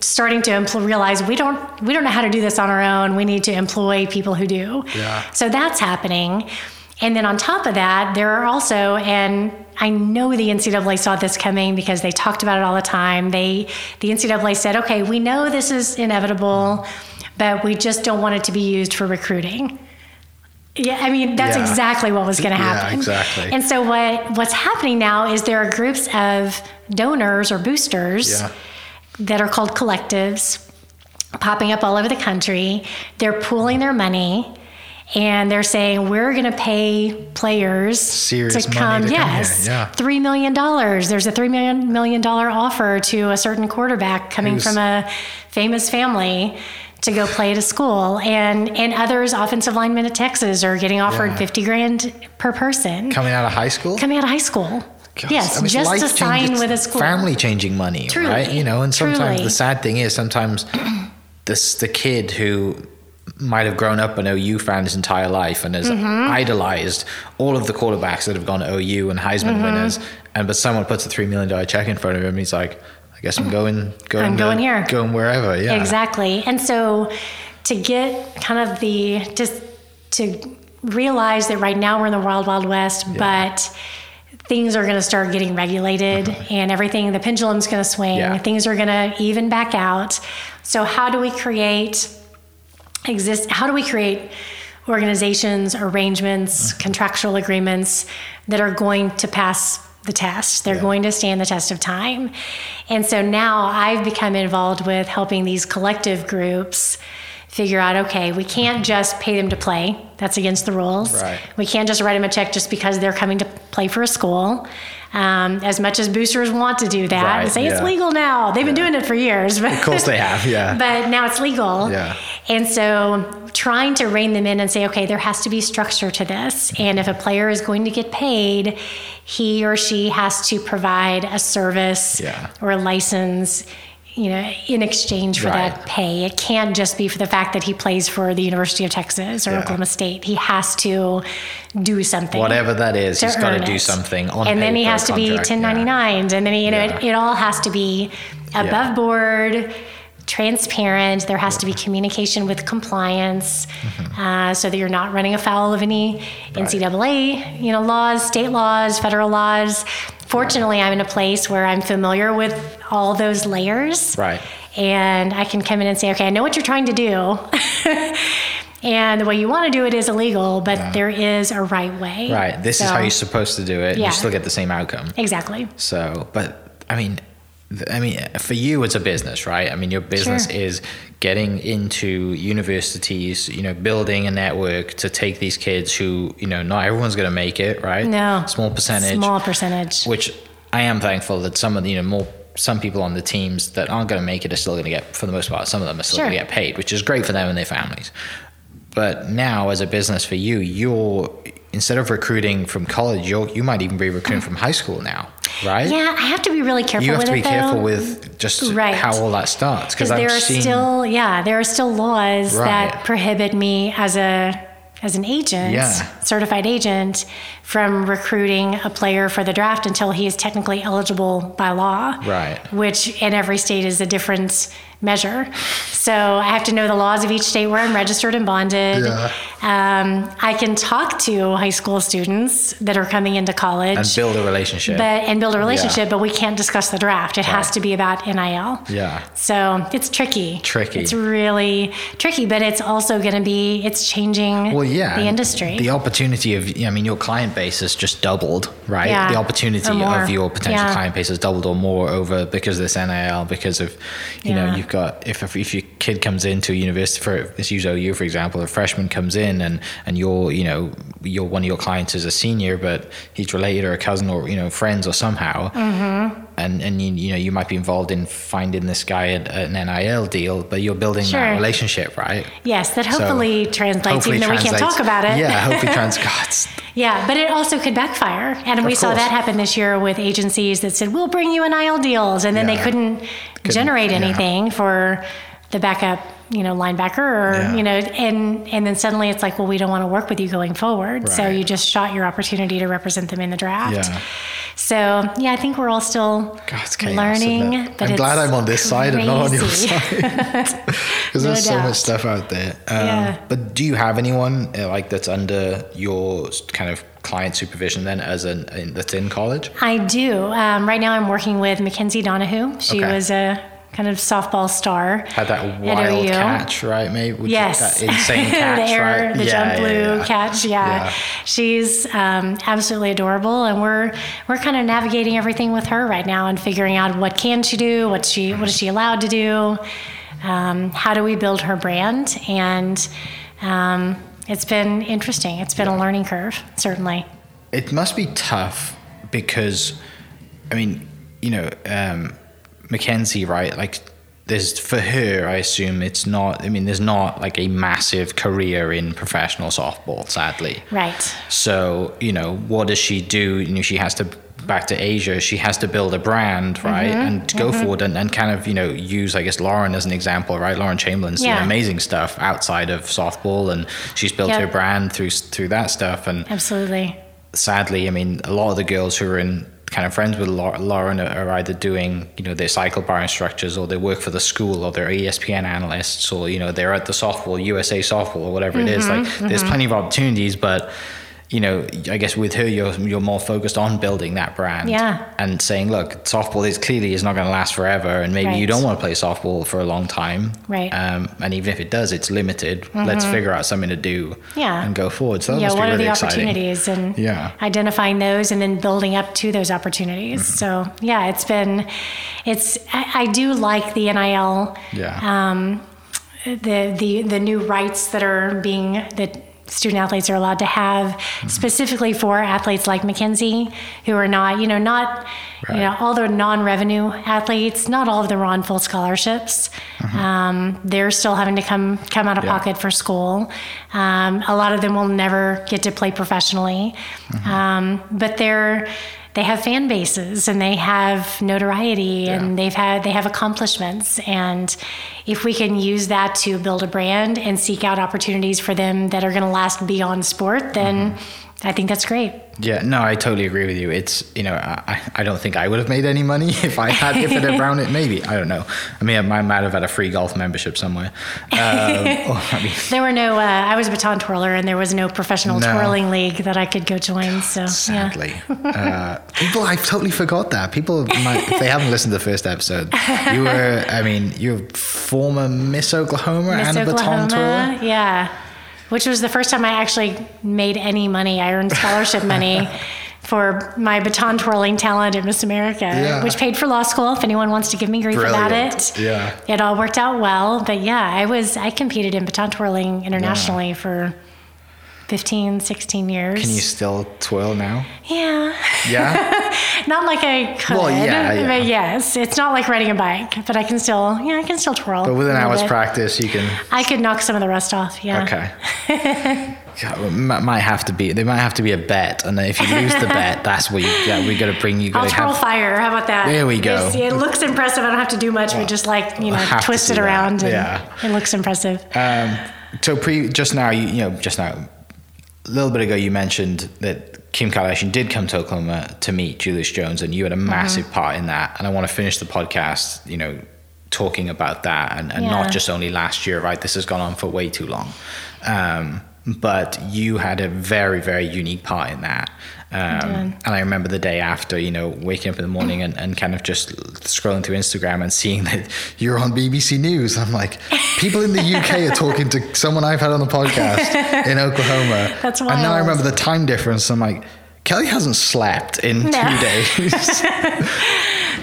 starting to realize we don't know how to do this on our own. We need to employ people who do. Yeah. So that's happening. And then on top of that, there are also, and I know the NCAA saw this coming because they talked about it all the time. The NCAA said, okay, we know this is inevitable, but we just don't want it to be used for recruiting. Yeah, I mean, that's exactly what was going to happen. Yeah, exactly. And so what's happening now is there are groups of donors or boosters that are called collectives popping up all over the country. They're pooling their money and they're saying, we're going to pay players to come here. Yeah. $3 million. There's a $3 million offer to a certain quarterback coming from a famous family to go play at a school, and others, offensive linemen at Texas, are getting offered $50,000 per person. Coming out of high school. Gosh, yes, I mean, just to sign with a school. Family changing money, truly, right? You know, and sometimes the sad thing is sometimes the kid who might have grown up an OU fan his entire life and has idolized all of the quarterbacks that have gone to OU and Heisman winners, but someone puts a $3 million check in front of him and he's like, I guess I'm going here. Going wherever, yeah. Exactly. And so to get kind of to realize that right now we're in the wild, wild west, but things are going to start getting regulated and everything, the pendulum's going to swing. Yeah. Things are going to even back out. So how do we create organizations, arrangements, contractual agreements that are going to pass the test? They're going to stand the test of time. And so now I've become involved with helping these collective groups figure out, okay, we can't just pay them to play. That's against the rules. Right. We can't just write them a check just because they're coming to play for a school. As much as boosters want to do that and say it's legal now. They've been doing it for years. But of course they have, but now it's legal. Yeah. And so trying to rein them in and say, okay, there has to be structure to this. And if a player is going to get paid, he or she has to provide a service or a license, in exchange for that pay. It can't just be for the fact that he plays for the University of Texas or Oklahoma State. He has to do something. Whatever that is, he's got to do something on and then he has to be 1099s. And then, it all has to be above board, transparent. There has to be communication with compliance so that you're not running afoul of any NCAA laws, state laws, federal laws. Fortunately, I'm in a place where I'm familiar with all those layers. Right. And I can come in and say, okay, I know what you're trying to do. And the way you want to do it is illegal, but there is a right way. Right. This is how you're supposed to do it. Yeah. You still get the same outcome. Exactly. So, but I mean, for you, it's a business, right? I mean, your business is getting into universities, building a network to take these kids who, not everyone's going to make it, right? No. Small percentage. Which I am thankful that some of the, some people on the teams that aren't going to make it are still going to get, for the most part, some of them are still going to get paid, which is great for them and their families. But now as a business for you, instead of recruiting from college, you might even be recruiting from high school now, right? Yeah, I have to be really careful with it, though. You have to be careful with just how all that starts. Because there are still laws that prohibit me as an agent, certified agent, from recruiting a player for the draft until he is technically eligible by law. Right. Which in every state is a different measure. So I have to know the laws of each state where I'm registered and bonded. I can talk to high school students that are coming into college and build a relationship, but we can't discuss the draft. It has to be about NIL. Yeah. So it's tricky. It's really tricky, but it's also going to be, it's changing the industry. The opportunity of, your client base has just doubled, right? Yeah. The opportunity of your potential client base has doubled or more over because of this NIL, because of, you know, you've got, if your kid comes into a university, let's use OU, for example, a freshman comes in, and you're one of your clients is a senior, but he's related or a cousin or friends or somehow, mm-hmm. and you might be involved in finding this guy an NIL deal, but you're building that relationship, right? Yes, that hopefully translates, even though we can't talk about it. Yeah, hopefully translates. Yeah, but it also could backfire, and we saw that happen this year with agencies that said we'll bring you NIL deals, and then they couldn't generate anything for the backup. Linebacker and then suddenly it's like, well, we don't want to work with you going forward. Right. So you just shot your opportunity to represent them in the draft. Yeah. So, I think we're all still learning. I'm glad I'm on this side and not on your side. Because there's so much stuff out there. But do you have anyone that's under your kind of client supervision then that's in college? I do. Right now I'm working with Mackenzie Donahue. She was a kind of softball star. Had that wild catch, right? Maybe. Yes. That insane catch, right? The jump blue catch. Yeah. She's absolutely adorable. And we're kind of navigating everything with her right now and figuring out what can she do, what is she allowed to do, how do we build her brand? And it's been interesting. It's been a learning curve, certainly. It must be tough because, Mackenzie, right? For her, I assume there's not like a massive career in professional softball, sadly. Right. So, what does she do? She has to back to Asia. She has to build a brand, right? Mm-hmm. And to go forward and kind of, use, I guess, Lauren as an example, right? Lauren Chamberlain's doing amazing stuff outside of softball, and she's built her brand through that stuff. And absolutely. Sadly, a lot of the girls who are in kind of friends with Lauren are either doing, their cycle bar instructors, or they work for the school, or they're ESPN analysts, or, they're at the softball, USA softball, or whatever it is. There's plenty of opportunities, but, I guess with her, you're more focused on building that brand and saying, look, softball is not going to last forever. And maybe you don't want to play softball for a long time. Right. And even if it does, it's limited. Let's figure out something to do and go forward. So that must be really exciting. What are the opportunities, and identifying those and then building up to those opportunities. Mm-hmm. So I do like the NIL, the new rights that are being, that student athletes are allowed to have, specifically for athletes like Mackenzie, who are not, all the non-revenue athletes, not all of them are on full scholarships. They're still having to come out of pocket for school. A lot of them will never get to play professionally, but they have fan bases, and they have notoriety, and they have accomplishments. And if we can use that to build a brand and seek out opportunities for them that are going to last beyond sport, then I think that's great. Yeah, no, I totally agree with you. It's, I don't think I would have made any money if it had brown it. Maybe, I don't know. I might have had a free golf membership somewhere. There were no, I was a baton twirler, and there was no professional twirling league that I could go join. So sadly, people, I totally forgot that. People might, if they haven't listened to the first episode, you were, you're former Miss Oklahoma and a baton twirler. Yeah. Which was the first time I actually made any money. I earned scholarship money for my baton twirling talent at Miss America, which paid for law school, if anyone wants to give me grief about it. Yeah. It all worked out well. But I competed in baton twirling internationally for 15, 16 years. Can you still twirl now? Yeah. Yeah? Not like I could. Well, but yes, it's not like riding a bike, but I can still, I can still twirl. But with an hour's practice, you can. I could knock some of the rust off, Okay. There might have to be a bet, and if you lose the bet, that's where we got to bring you. I'll twirl fire. How about that? There we go. It looks impressive. I don't have to do much. We just twist it around, and it looks impressive. So just now, a little bit ago, you mentioned that Kim Kardashian did come to Oklahoma to meet Julius Jones, and you had a massive part in that. And I want to finish the podcast, talking about that, and not just only last year, right? This has gone on for way too long. but you had a very, very unique part in that. And I remember the day after, you know, waking up in the morning and kind of just scrolling through Instagram and seeing that you're on BBC News. I'm like, people in the UK are talking to someone I've had on the podcast in Oklahoma. That's wild. And now I remember the time difference. I'm like, Kelly hasn't slept in 2 days.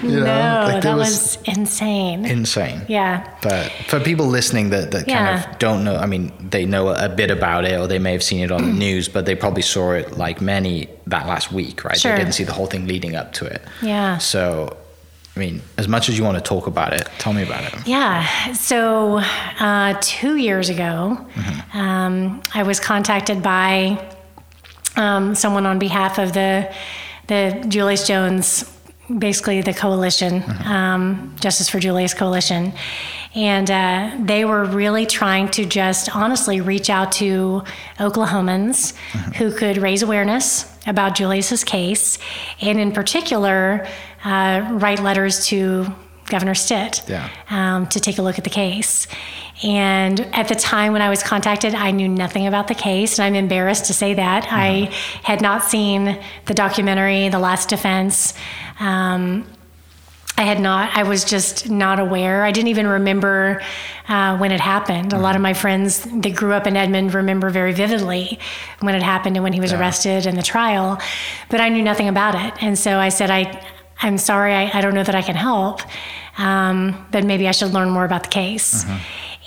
You know, no, like that was insane. Insane. Yeah. But for people listening that kind of don't know, I mean, they know a bit about it or they may have seen it on the news, but they probably saw it like many that last week, right? Sure. They didn't see the whole thing leading up to it. Yeah. So, I mean, as much as you want to talk about it, tell me about it. Yeah. So 2 years ago, I was contacted by someone on behalf of the Julius Jones, basically the coalition, Justice for Julius coalition. And they were really trying to just honestly reach out to Oklahomans who could raise awareness about Julius's case. And in particular, write letters to Governor Stitt to take a look at the case. And at the time when I was contacted, I knew nothing about the case, and I'm embarrassed to say that. I had not seen the documentary, The Last Defense. I was just not aware. I didn't even remember when it happened. A lot of my friends that grew up in Edmond remember very vividly when it happened and when he was arrested and the trial, but I knew nothing about it. And so I said, I'm sorry, I don't know that I can help, but maybe I should learn more about the case.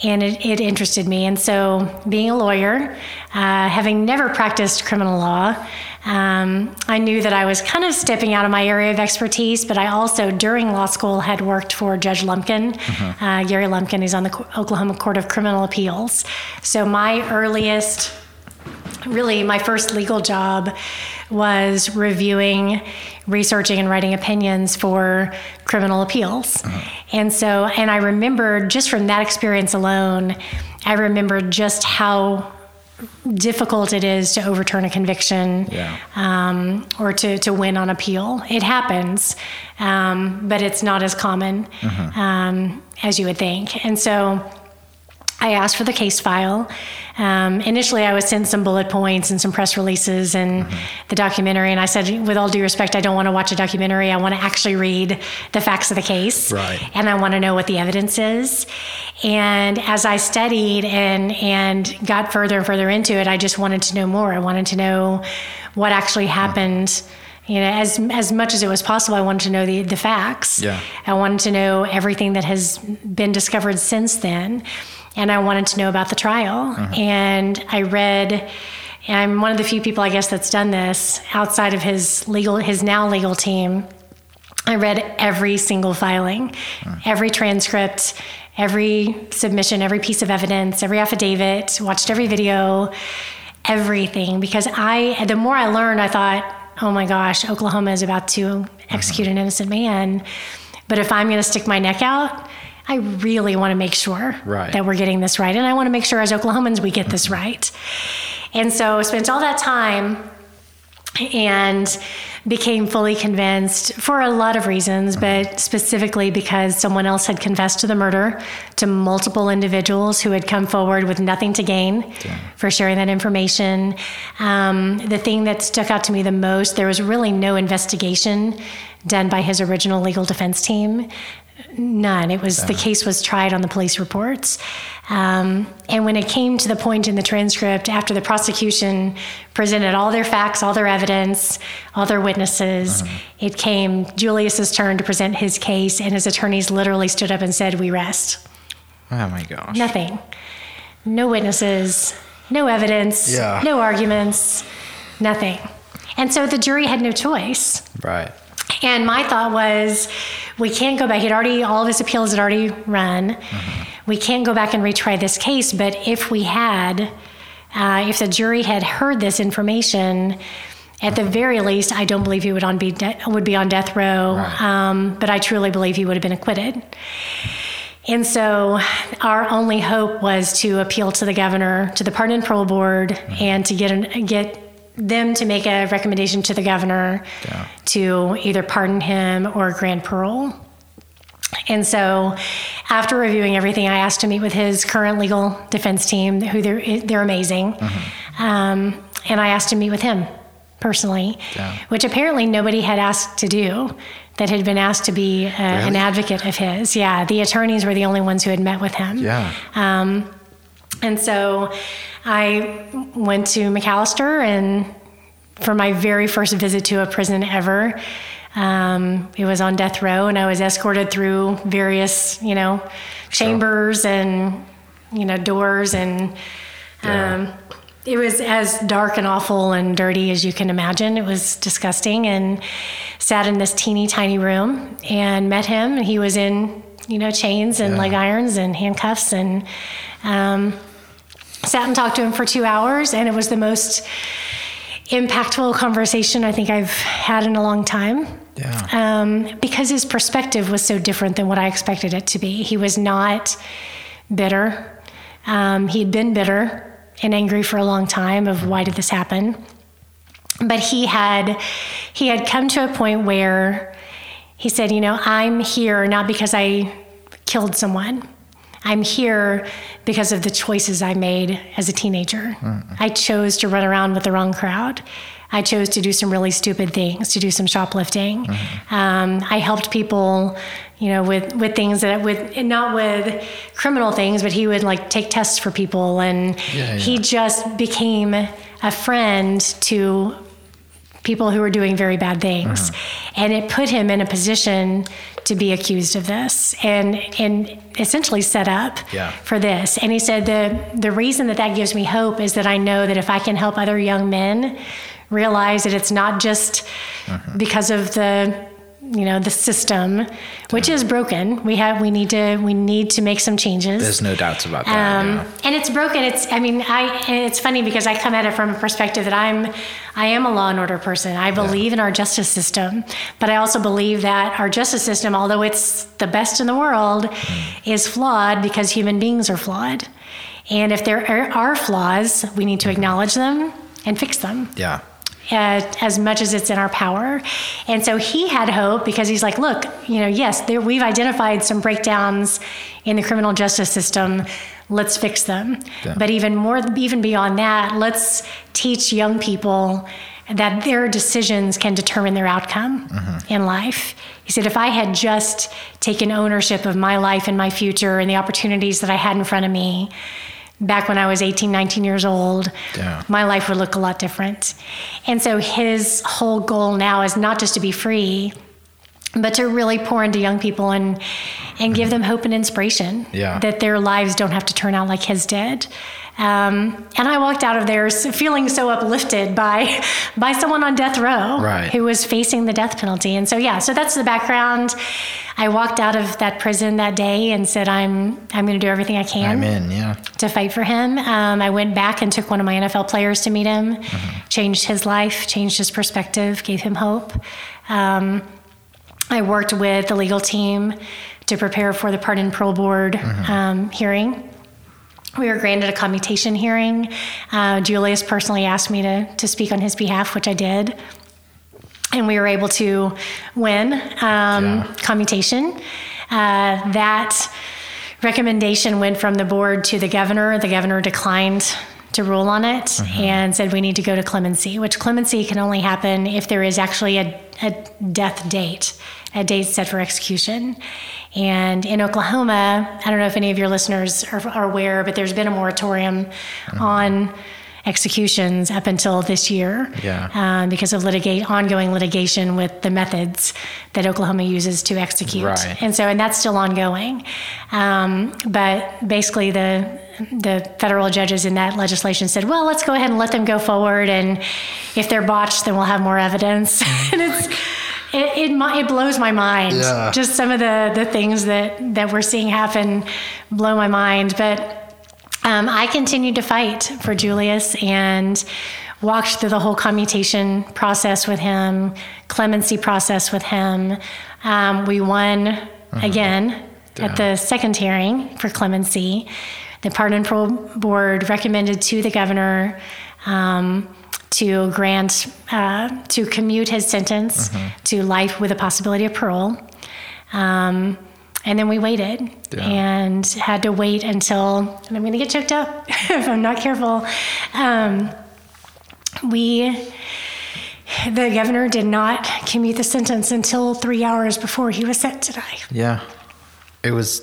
And it interested me. And so being a lawyer, having never practiced criminal law, I knew that I was kind of stepping out of my area of expertise, but I also, during law school, had worked for Judge Lumpkin, Gary Lumpkin, who's on the Oklahoma Court of Criminal Appeals. So my earliest, really my first legal job was reviewing, researching, and writing opinions for criminal appeals. And so, and I remember just from that experience alone, I remember just how difficult it is to overturn a conviction or to win on appeal. It happens, but it's not as common as you would think. And so I asked for the case file. Initially, I was sent some bullet points and some press releases and the documentary. And I said, with all due respect, I don't want to watch a documentary. I want to actually read the facts of the case. Right. And I want to know what the evidence is. And as I studied and got further and further into it, I just wanted to know more. I wanted to know what actually happened. You know, as much as it was possible, I wanted to know the facts. Yeah. I wanted to know everything that has been discovered since then. And I wanted to know about the trial. And I read, and I'm one of the few people, I guess, that's done this outside of his now legal team. I read every single filing, every transcript, every submission, every piece of evidence, every affidavit, watched every video, everything. Because the more I learned, I thought, oh my gosh, Oklahoma is about to execute an innocent man. But if I'm going to stick my neck out, I really want to make sure that we're getting this right. And I want to make sure as Oklahomans we get this right. And so I spent all that time and became fully convinced for a lot of reasons, but specifically because someone else had confessed to the murder to multiple individuals who had come forward with nothing to gain for sharing that information. The thing that stuck out to me the most, there was really no investigation done by his original legal defense team. None. It was, the case was tried on the police reports. And when it came to the point in the transcript, after the prosecution presented all their facts, all their evidence, all their witnesses, it came Julius's turn to present his case, and his attorneys literally stood up and said, "We rest." Oh my gosh. Nothing. No witnesses, no evidence, no arguments, nothing. And so the jury had no choice. Right. And my thought was, we can't go back. All of his appeals had already run. We can't go back and retry this case. But if we had, if the jury had heard this information, at the very least, I don't believe he would be on death row. Right. But I truly believe he would have been acquitted. And so our only hope was to appeal to the governor, to the Pardon and Parole Board, and to get them to make a recommendation to the governor to either pardon him or grant parole. And so after reviewing everything, I asked to meet with his current legal defense team, who they're amazing. And I asked to meet with him personally, which apparently nobody had asked to do that had been asked to be an advocate of his. Yeah. The attorneys were the only ones who had met with him. Yeah. And so I went to McAllister, and for my very first visit to a prison ever, it was on death row, and I was escorted through various, chambers and, doors, and it was as dark and awful and dirty as you can imagine. It was disgusting, and sat in this teeny tiny room and met him, and he was in, chains and leg irons and handcuffs, and sat and talked to him for 2 hours, and it was the most impactful conversation I think I've had in a long time. Yeah. Because his perspective was so different than what I expected it to be. He was not bitter. He'd been bitter and angry for a long time of why did this happen? But he had come to a point where he said, I'm here not because I killed someone. I'm here because of the choices I made as a teenager. Mm-hmm. I chose to run around with the wrong crowd. I chose to do some really stupid things, to do some shoplifting. Mm-hmm. I helped people, with things that and not with criminal things, but he would take tests for people. And he just became a friend to people who were doing very bad things. Mm-hmm. And it put him in a position to be accused of this and essentially set up for this. And he said, the reason that gives me hope is that I know that if I can help other young men realize that it's not just because of the, the system, which is broken. We need to make some changes. There's no doubts about that. And it's broken. It's funny because I come at it from a perspective that I am a law and order person. I believe in our justice system, but I also believe that our justice system, although it's the best in the world, is flawed because human beings are flawed. And if there are flaws, we need to acknowledge them and fix them. Yeah. As much as it's in our power. And so he had hope because he's like, look, yes, we've identified some breakdowns in the criminal justice system. Let's fix them. Yeah. But even beyond that, let's teach young people that their decisions can determine their outcome in life. He said, if I had just taken ownership of my life and my future and the opportunities that I had in front of me, back when I was 18, 19 years old, my life would look a lot different. And so his whole goal now is not just to be free, but to really pour into young people and give them hope and inspiration that their lives don't have to turn out like his did. And I walked out of there feeling so uplifted by someone on death row who was facing the death penalty. And so, so that's the background. I walked out of that prison that day and said, I'm going to do everything I can to fight for him. I went back and took one of my NFL players to meet him, changed his life, changed his perspective, gave him hope. I worked with the legal team to prepare for the Pardon and Parole Board hearing. We were granted a commutation hearing. Julius personally asked me to speak on his behalf, which I did. And we were able to win commutation. That recommendation went from the board to the governor. The governor declined to rule on it and said we need to go to clemency, which clemency can only happen if there is actually a death date, a date set for execution. And in Oklahoma, I don't know if any of your listeners are aware, but there's been a moratorium on executions up until this year because of ongoing litigation with the methods that Oklahoma uses to execute. Right. And that's still ongoing. But basically the federal judges in that legislation said, well, let's go ahead and let them go forward. And if they're botched, then we'll have more evidence. And it blows my mind. Yeah. Just some of the things that we're seeing happen blow my mind. But I continued to fight for Julius and walked through the whole commutation process with him, clemency process with him. We won again at the second hearing for clemency. The Pardon and Parole Board recommended to the governor to grant, to commute his sentence to life with a possibility of parole. And then we waited and had to wait until, and I'm going to get choked up if I'm not careful. The governor did not commute the sentence until 3 hours before he was set today. Yeah. It was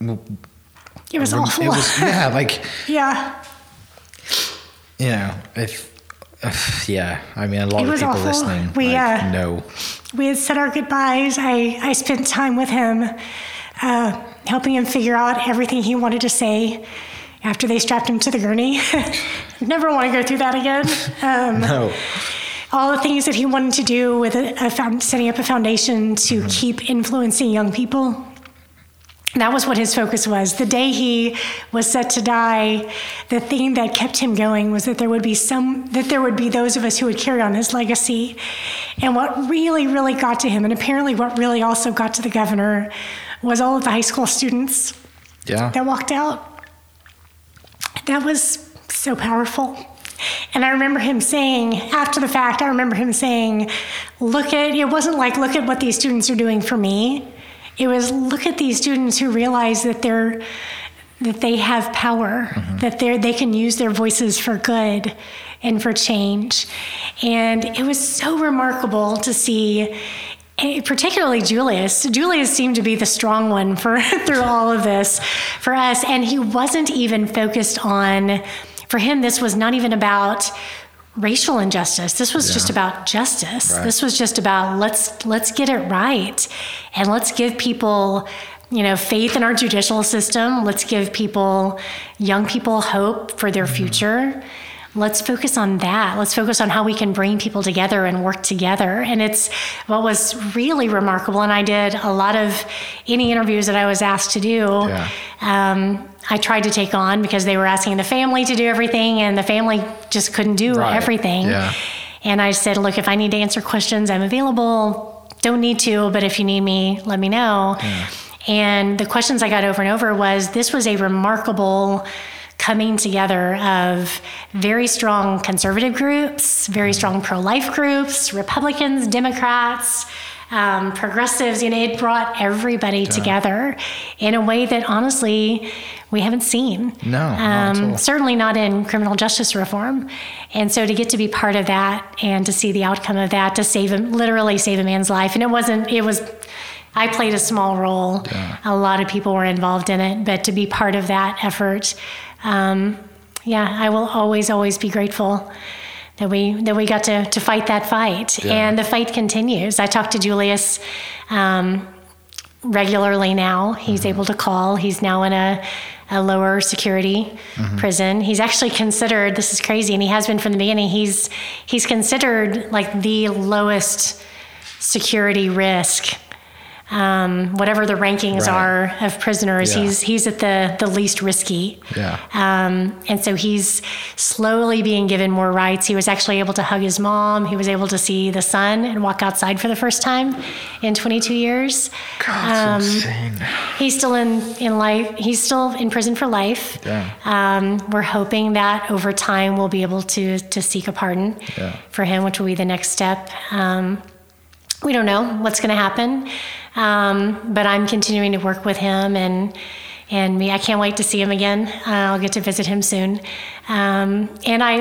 awful. It was, yeah, like... yeah. You know, if... yeah. I mean, a lot of people awful. Listening know. We had said our goodbyes. I spent time with him, helping him figure out everything he wanted to say after they strapped him to the gurney. Never want to go through that again. No. All the things that he wanted to do with setting up a foundation to mm-hmm. keep influencing young people. That was what his focus was. The day he was set to die, the thing that kept him going was that there would be those of us who would carry on his legacy. And what really, really got to him, and apparently what really also got to the governor, was all of the high school students that walked out. That was so powerful. And I remember him saying, after the fact, it wasn't like, look at what these students are doing for me. It was, look at these students who realize that they have power, mm-hmm. that they can use their voices for good and for change. And it was so remarkable to see, particularly Julius. Julius seemed to be the strong one through all of this for us. And he wasn't even focused on... For him, this was not even about racial injustice. This was just about justice. Right. This was just about let's get it right, and let's give people, faith in our judicial system. Let's give young people, hope for their mm-hmm. future. Let's focus on that. Let's focus on how we can bring people together and work together. And it's what was really remarkable. And I did a lot of any interviews that I was asked to do. Yeah. I tried to take on because they were asking the family to do everything, and the family just couldn't do everything. Yeah. And I said, look, if I need to answer questions, I'm available. Don't need to, but if you need me, let me know. Yeah. And the questions I got over and over was, this was a remarkable coming together of very strong conservative groups, very strong pro-life groups, Republicans, Democrats, progressives, it brought everybody together in a way that honestly we haven't seen. No, not at all. Certainly not in criminal justice reform. And so to get to be part of that and to see the outcome of that, to literally save a man's life. And I played a small role. Yeah. A lot of people were involved in it, but to be part of that effort, I will always, always be grateful that we got to fight that fight. Yeah. And the fight continues. I talk to Julius regularly now. He's mm-hmm. able to call. He's now in a lower security mm-hmm. prison. He's actually considered, this is crazy, and he has been from the beginning, he's considered like the lowest security risk. Whatever the rankings are of prisoners, he's at the least risky. Yeah. And so he's slowly being given more rights. He was actually able to hug his mom. He was able to see the sun and walk outside for the first time in 22 years. God, that's insane. He's still in life. He's still in prison for life. Yeah. We're hoping that over time we'll be able to seek a pardon for him, which will be the next step. We don't know what's going to happen. But I'm continuing to work with him and me. I can't wait to see him again. I'll get to visit him soon. And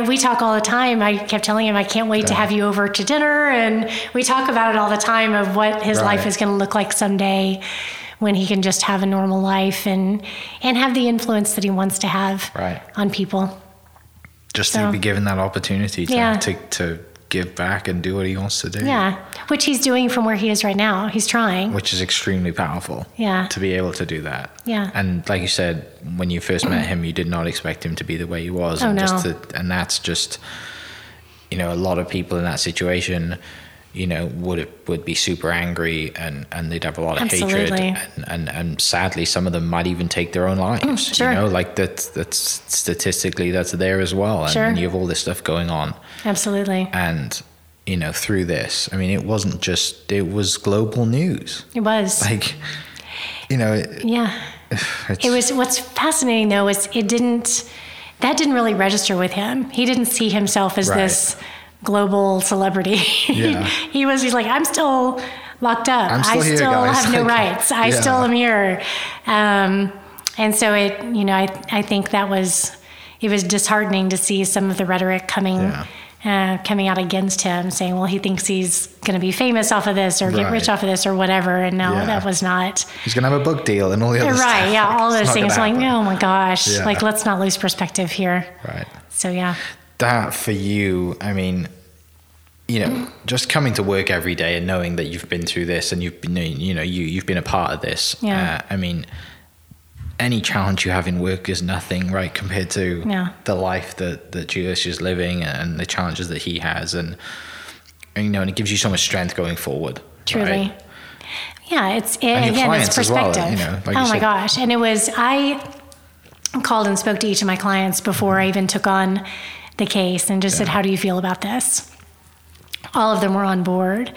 we talk all the time. I kept telling him, I can't wait to have you over to dinner. And we talk about it all the time of what his life is going to look like someday when he can just have a normal life and have the influence that he wants to have on people. Just to be given that opportunity to give back and do what he wants to do. Yeah, which he's doing from where he is right now. He's trying. Which is extremely powerful. Yeah. To be able to do that. Yeah. And like you said, when you first met him, you did not expect him to be the way he was. And that's just, a lot of people in that situation, would be super angry and they'd have a lot of hatred. And sadly, some of them might even take their own lives. Sure. That's statistically that's there as well. And you have all this stuff going on. Absolutely. And, through this, it wasn't just, it was global news. It was. It was, what's fascinating though, is that didn't really register with him. He didn't see himself as this global celebrity. Yeah. He's like, I'm still locked up. I still have no rights. I still am here. And so I think it was disheartening to see some of the rhetoric coming coming out against him, saying, well, he thinks he's going to be famous off of this or get rich off of this or whatever. And no, that was not. He's going to have a book deal and all the other stuff. Right, yeah, all those things. Like, oh my gosh, like, let's not lose perspective here. Right. So, yeah. That for you, I mean, you know, just coming to work every day and knowing that you've been through this and you've been, you know, you've been a part of this. Yeah. I mean, any challenge you have in work is nothing, right, compared to the life that Julius is living and the challenges that he has. And you know, and it gives you so much strength going forward. Truly. Right? Yeah, it's perspective. Well, you know, like my gosh. And it was, I called and spoke to each of my clients before I even took on the case and just said, how do you feel about this? All of them were on board.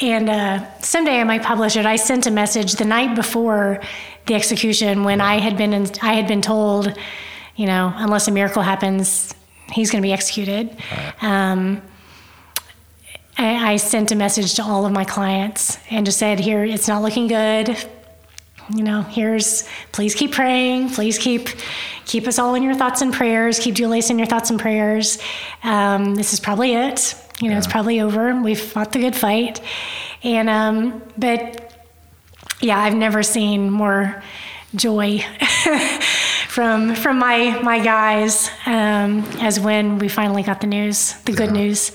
And someday I might publish it. I sent a message the night before the execution when I had been told, you know, unless a miracle happens, he's going to be executed. I sent a message to all of my clients and just said, here, it's not looking good. You know, please keep praying. Please keep us all in your thoughts and prayers. Keep Julius in your thoughts and prayers. This is probably it. You know, it's probably over. We've fought the good fight. And, but yeah, I've never seen more joy from my guys, as when we finally got the news, the good news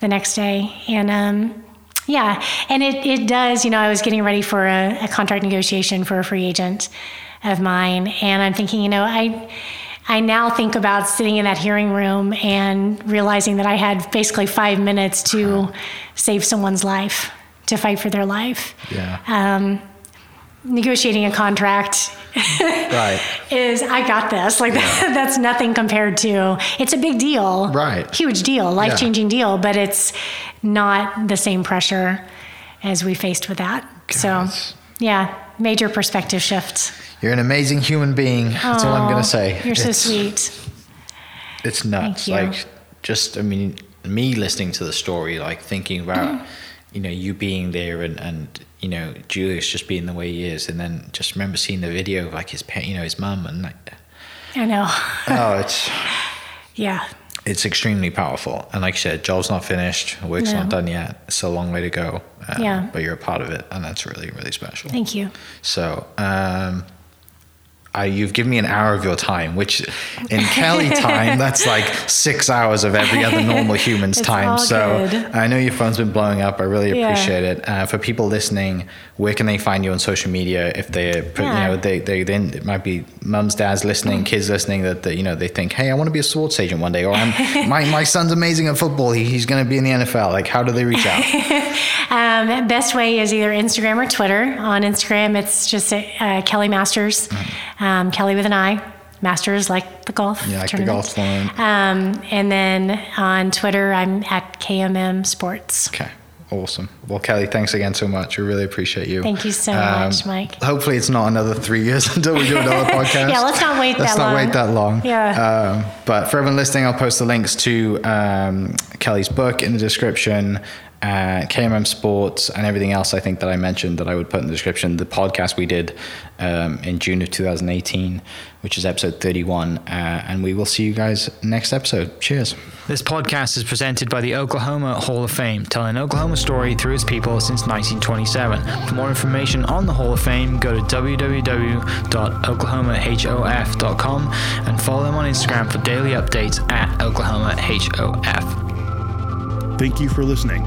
the next day. And, yeah. And it does, you know, I was getting ready for a contract negotiation for a free agent of mine. And I'm thinking, you know, I now think about sitting in that hearing room and realizing that I had basically 5 minutes to save someone's life, to fight for their life. Yeah. Negotiating a contract is, I got this. Like that's nothing compared to, it's a big deal. Right. Huge deal, life-changing deal, but it's not the same pressure as we faced with that. God. So yeah, major perspective shift. You're an amazing human being. That's all I'm going to say. You're so sweet. It's nuts. Like, just, I mean, me listening to the story, like thinking about, you know, you being there and, you know, Julius just being the way he is. And then just remember seeing the video of like his pet, you know, his mum and like. I know. Oh, it's. Yeah. It's extremely powerful. And like you said, job's not finished. Work's not done yet. It's a long way to go. But you're a part of it. And that's really, really special. Thank you. So, you've given me an hour of your time, which in Kelly time, that's like 6 hours of every other normal human's time. So good. I know your phone's been blowing up. I really appreciate it. For people listening, where can they find you on social media? If they're, you know, they it might be mums, dads listening, kids listening that, you know, they think, hey, I want to be a sports agent one day, or my son's amazing at football. He's going to be in the NFL. Like, how do they reach out? Best way is either Instagram or Twitter. On Instagram, it's just Kelly Masters. Kelly with an I, Masters, like the golf tournament. And then on Twitter, I'm at KMM Sports. Okay, awesome. Well, Kelly, thanks again so much. We really appreciate you. Thank you so much, Mike. Hopefully it's not another 3 years until we do another podcast. Yeah, let's not wait that long. Yeah. But for everyone listening, I'll post the links to Kelly's book in the description. KMM Sports and everything else I think that I mentioned that I would put in the description. The podcast we did in June of 2018, which is episode 31. And we will see you guys next episode. Cheers. This podcast is presented by the Oklahoma Hall of Fame, telling an Oklahoma story through its people since 1927. For more information on the Hall of Fame, go to www.oklahomahof.com and follow them on Instagram for daily updates at @OklahomaHOF. Thank you for listening.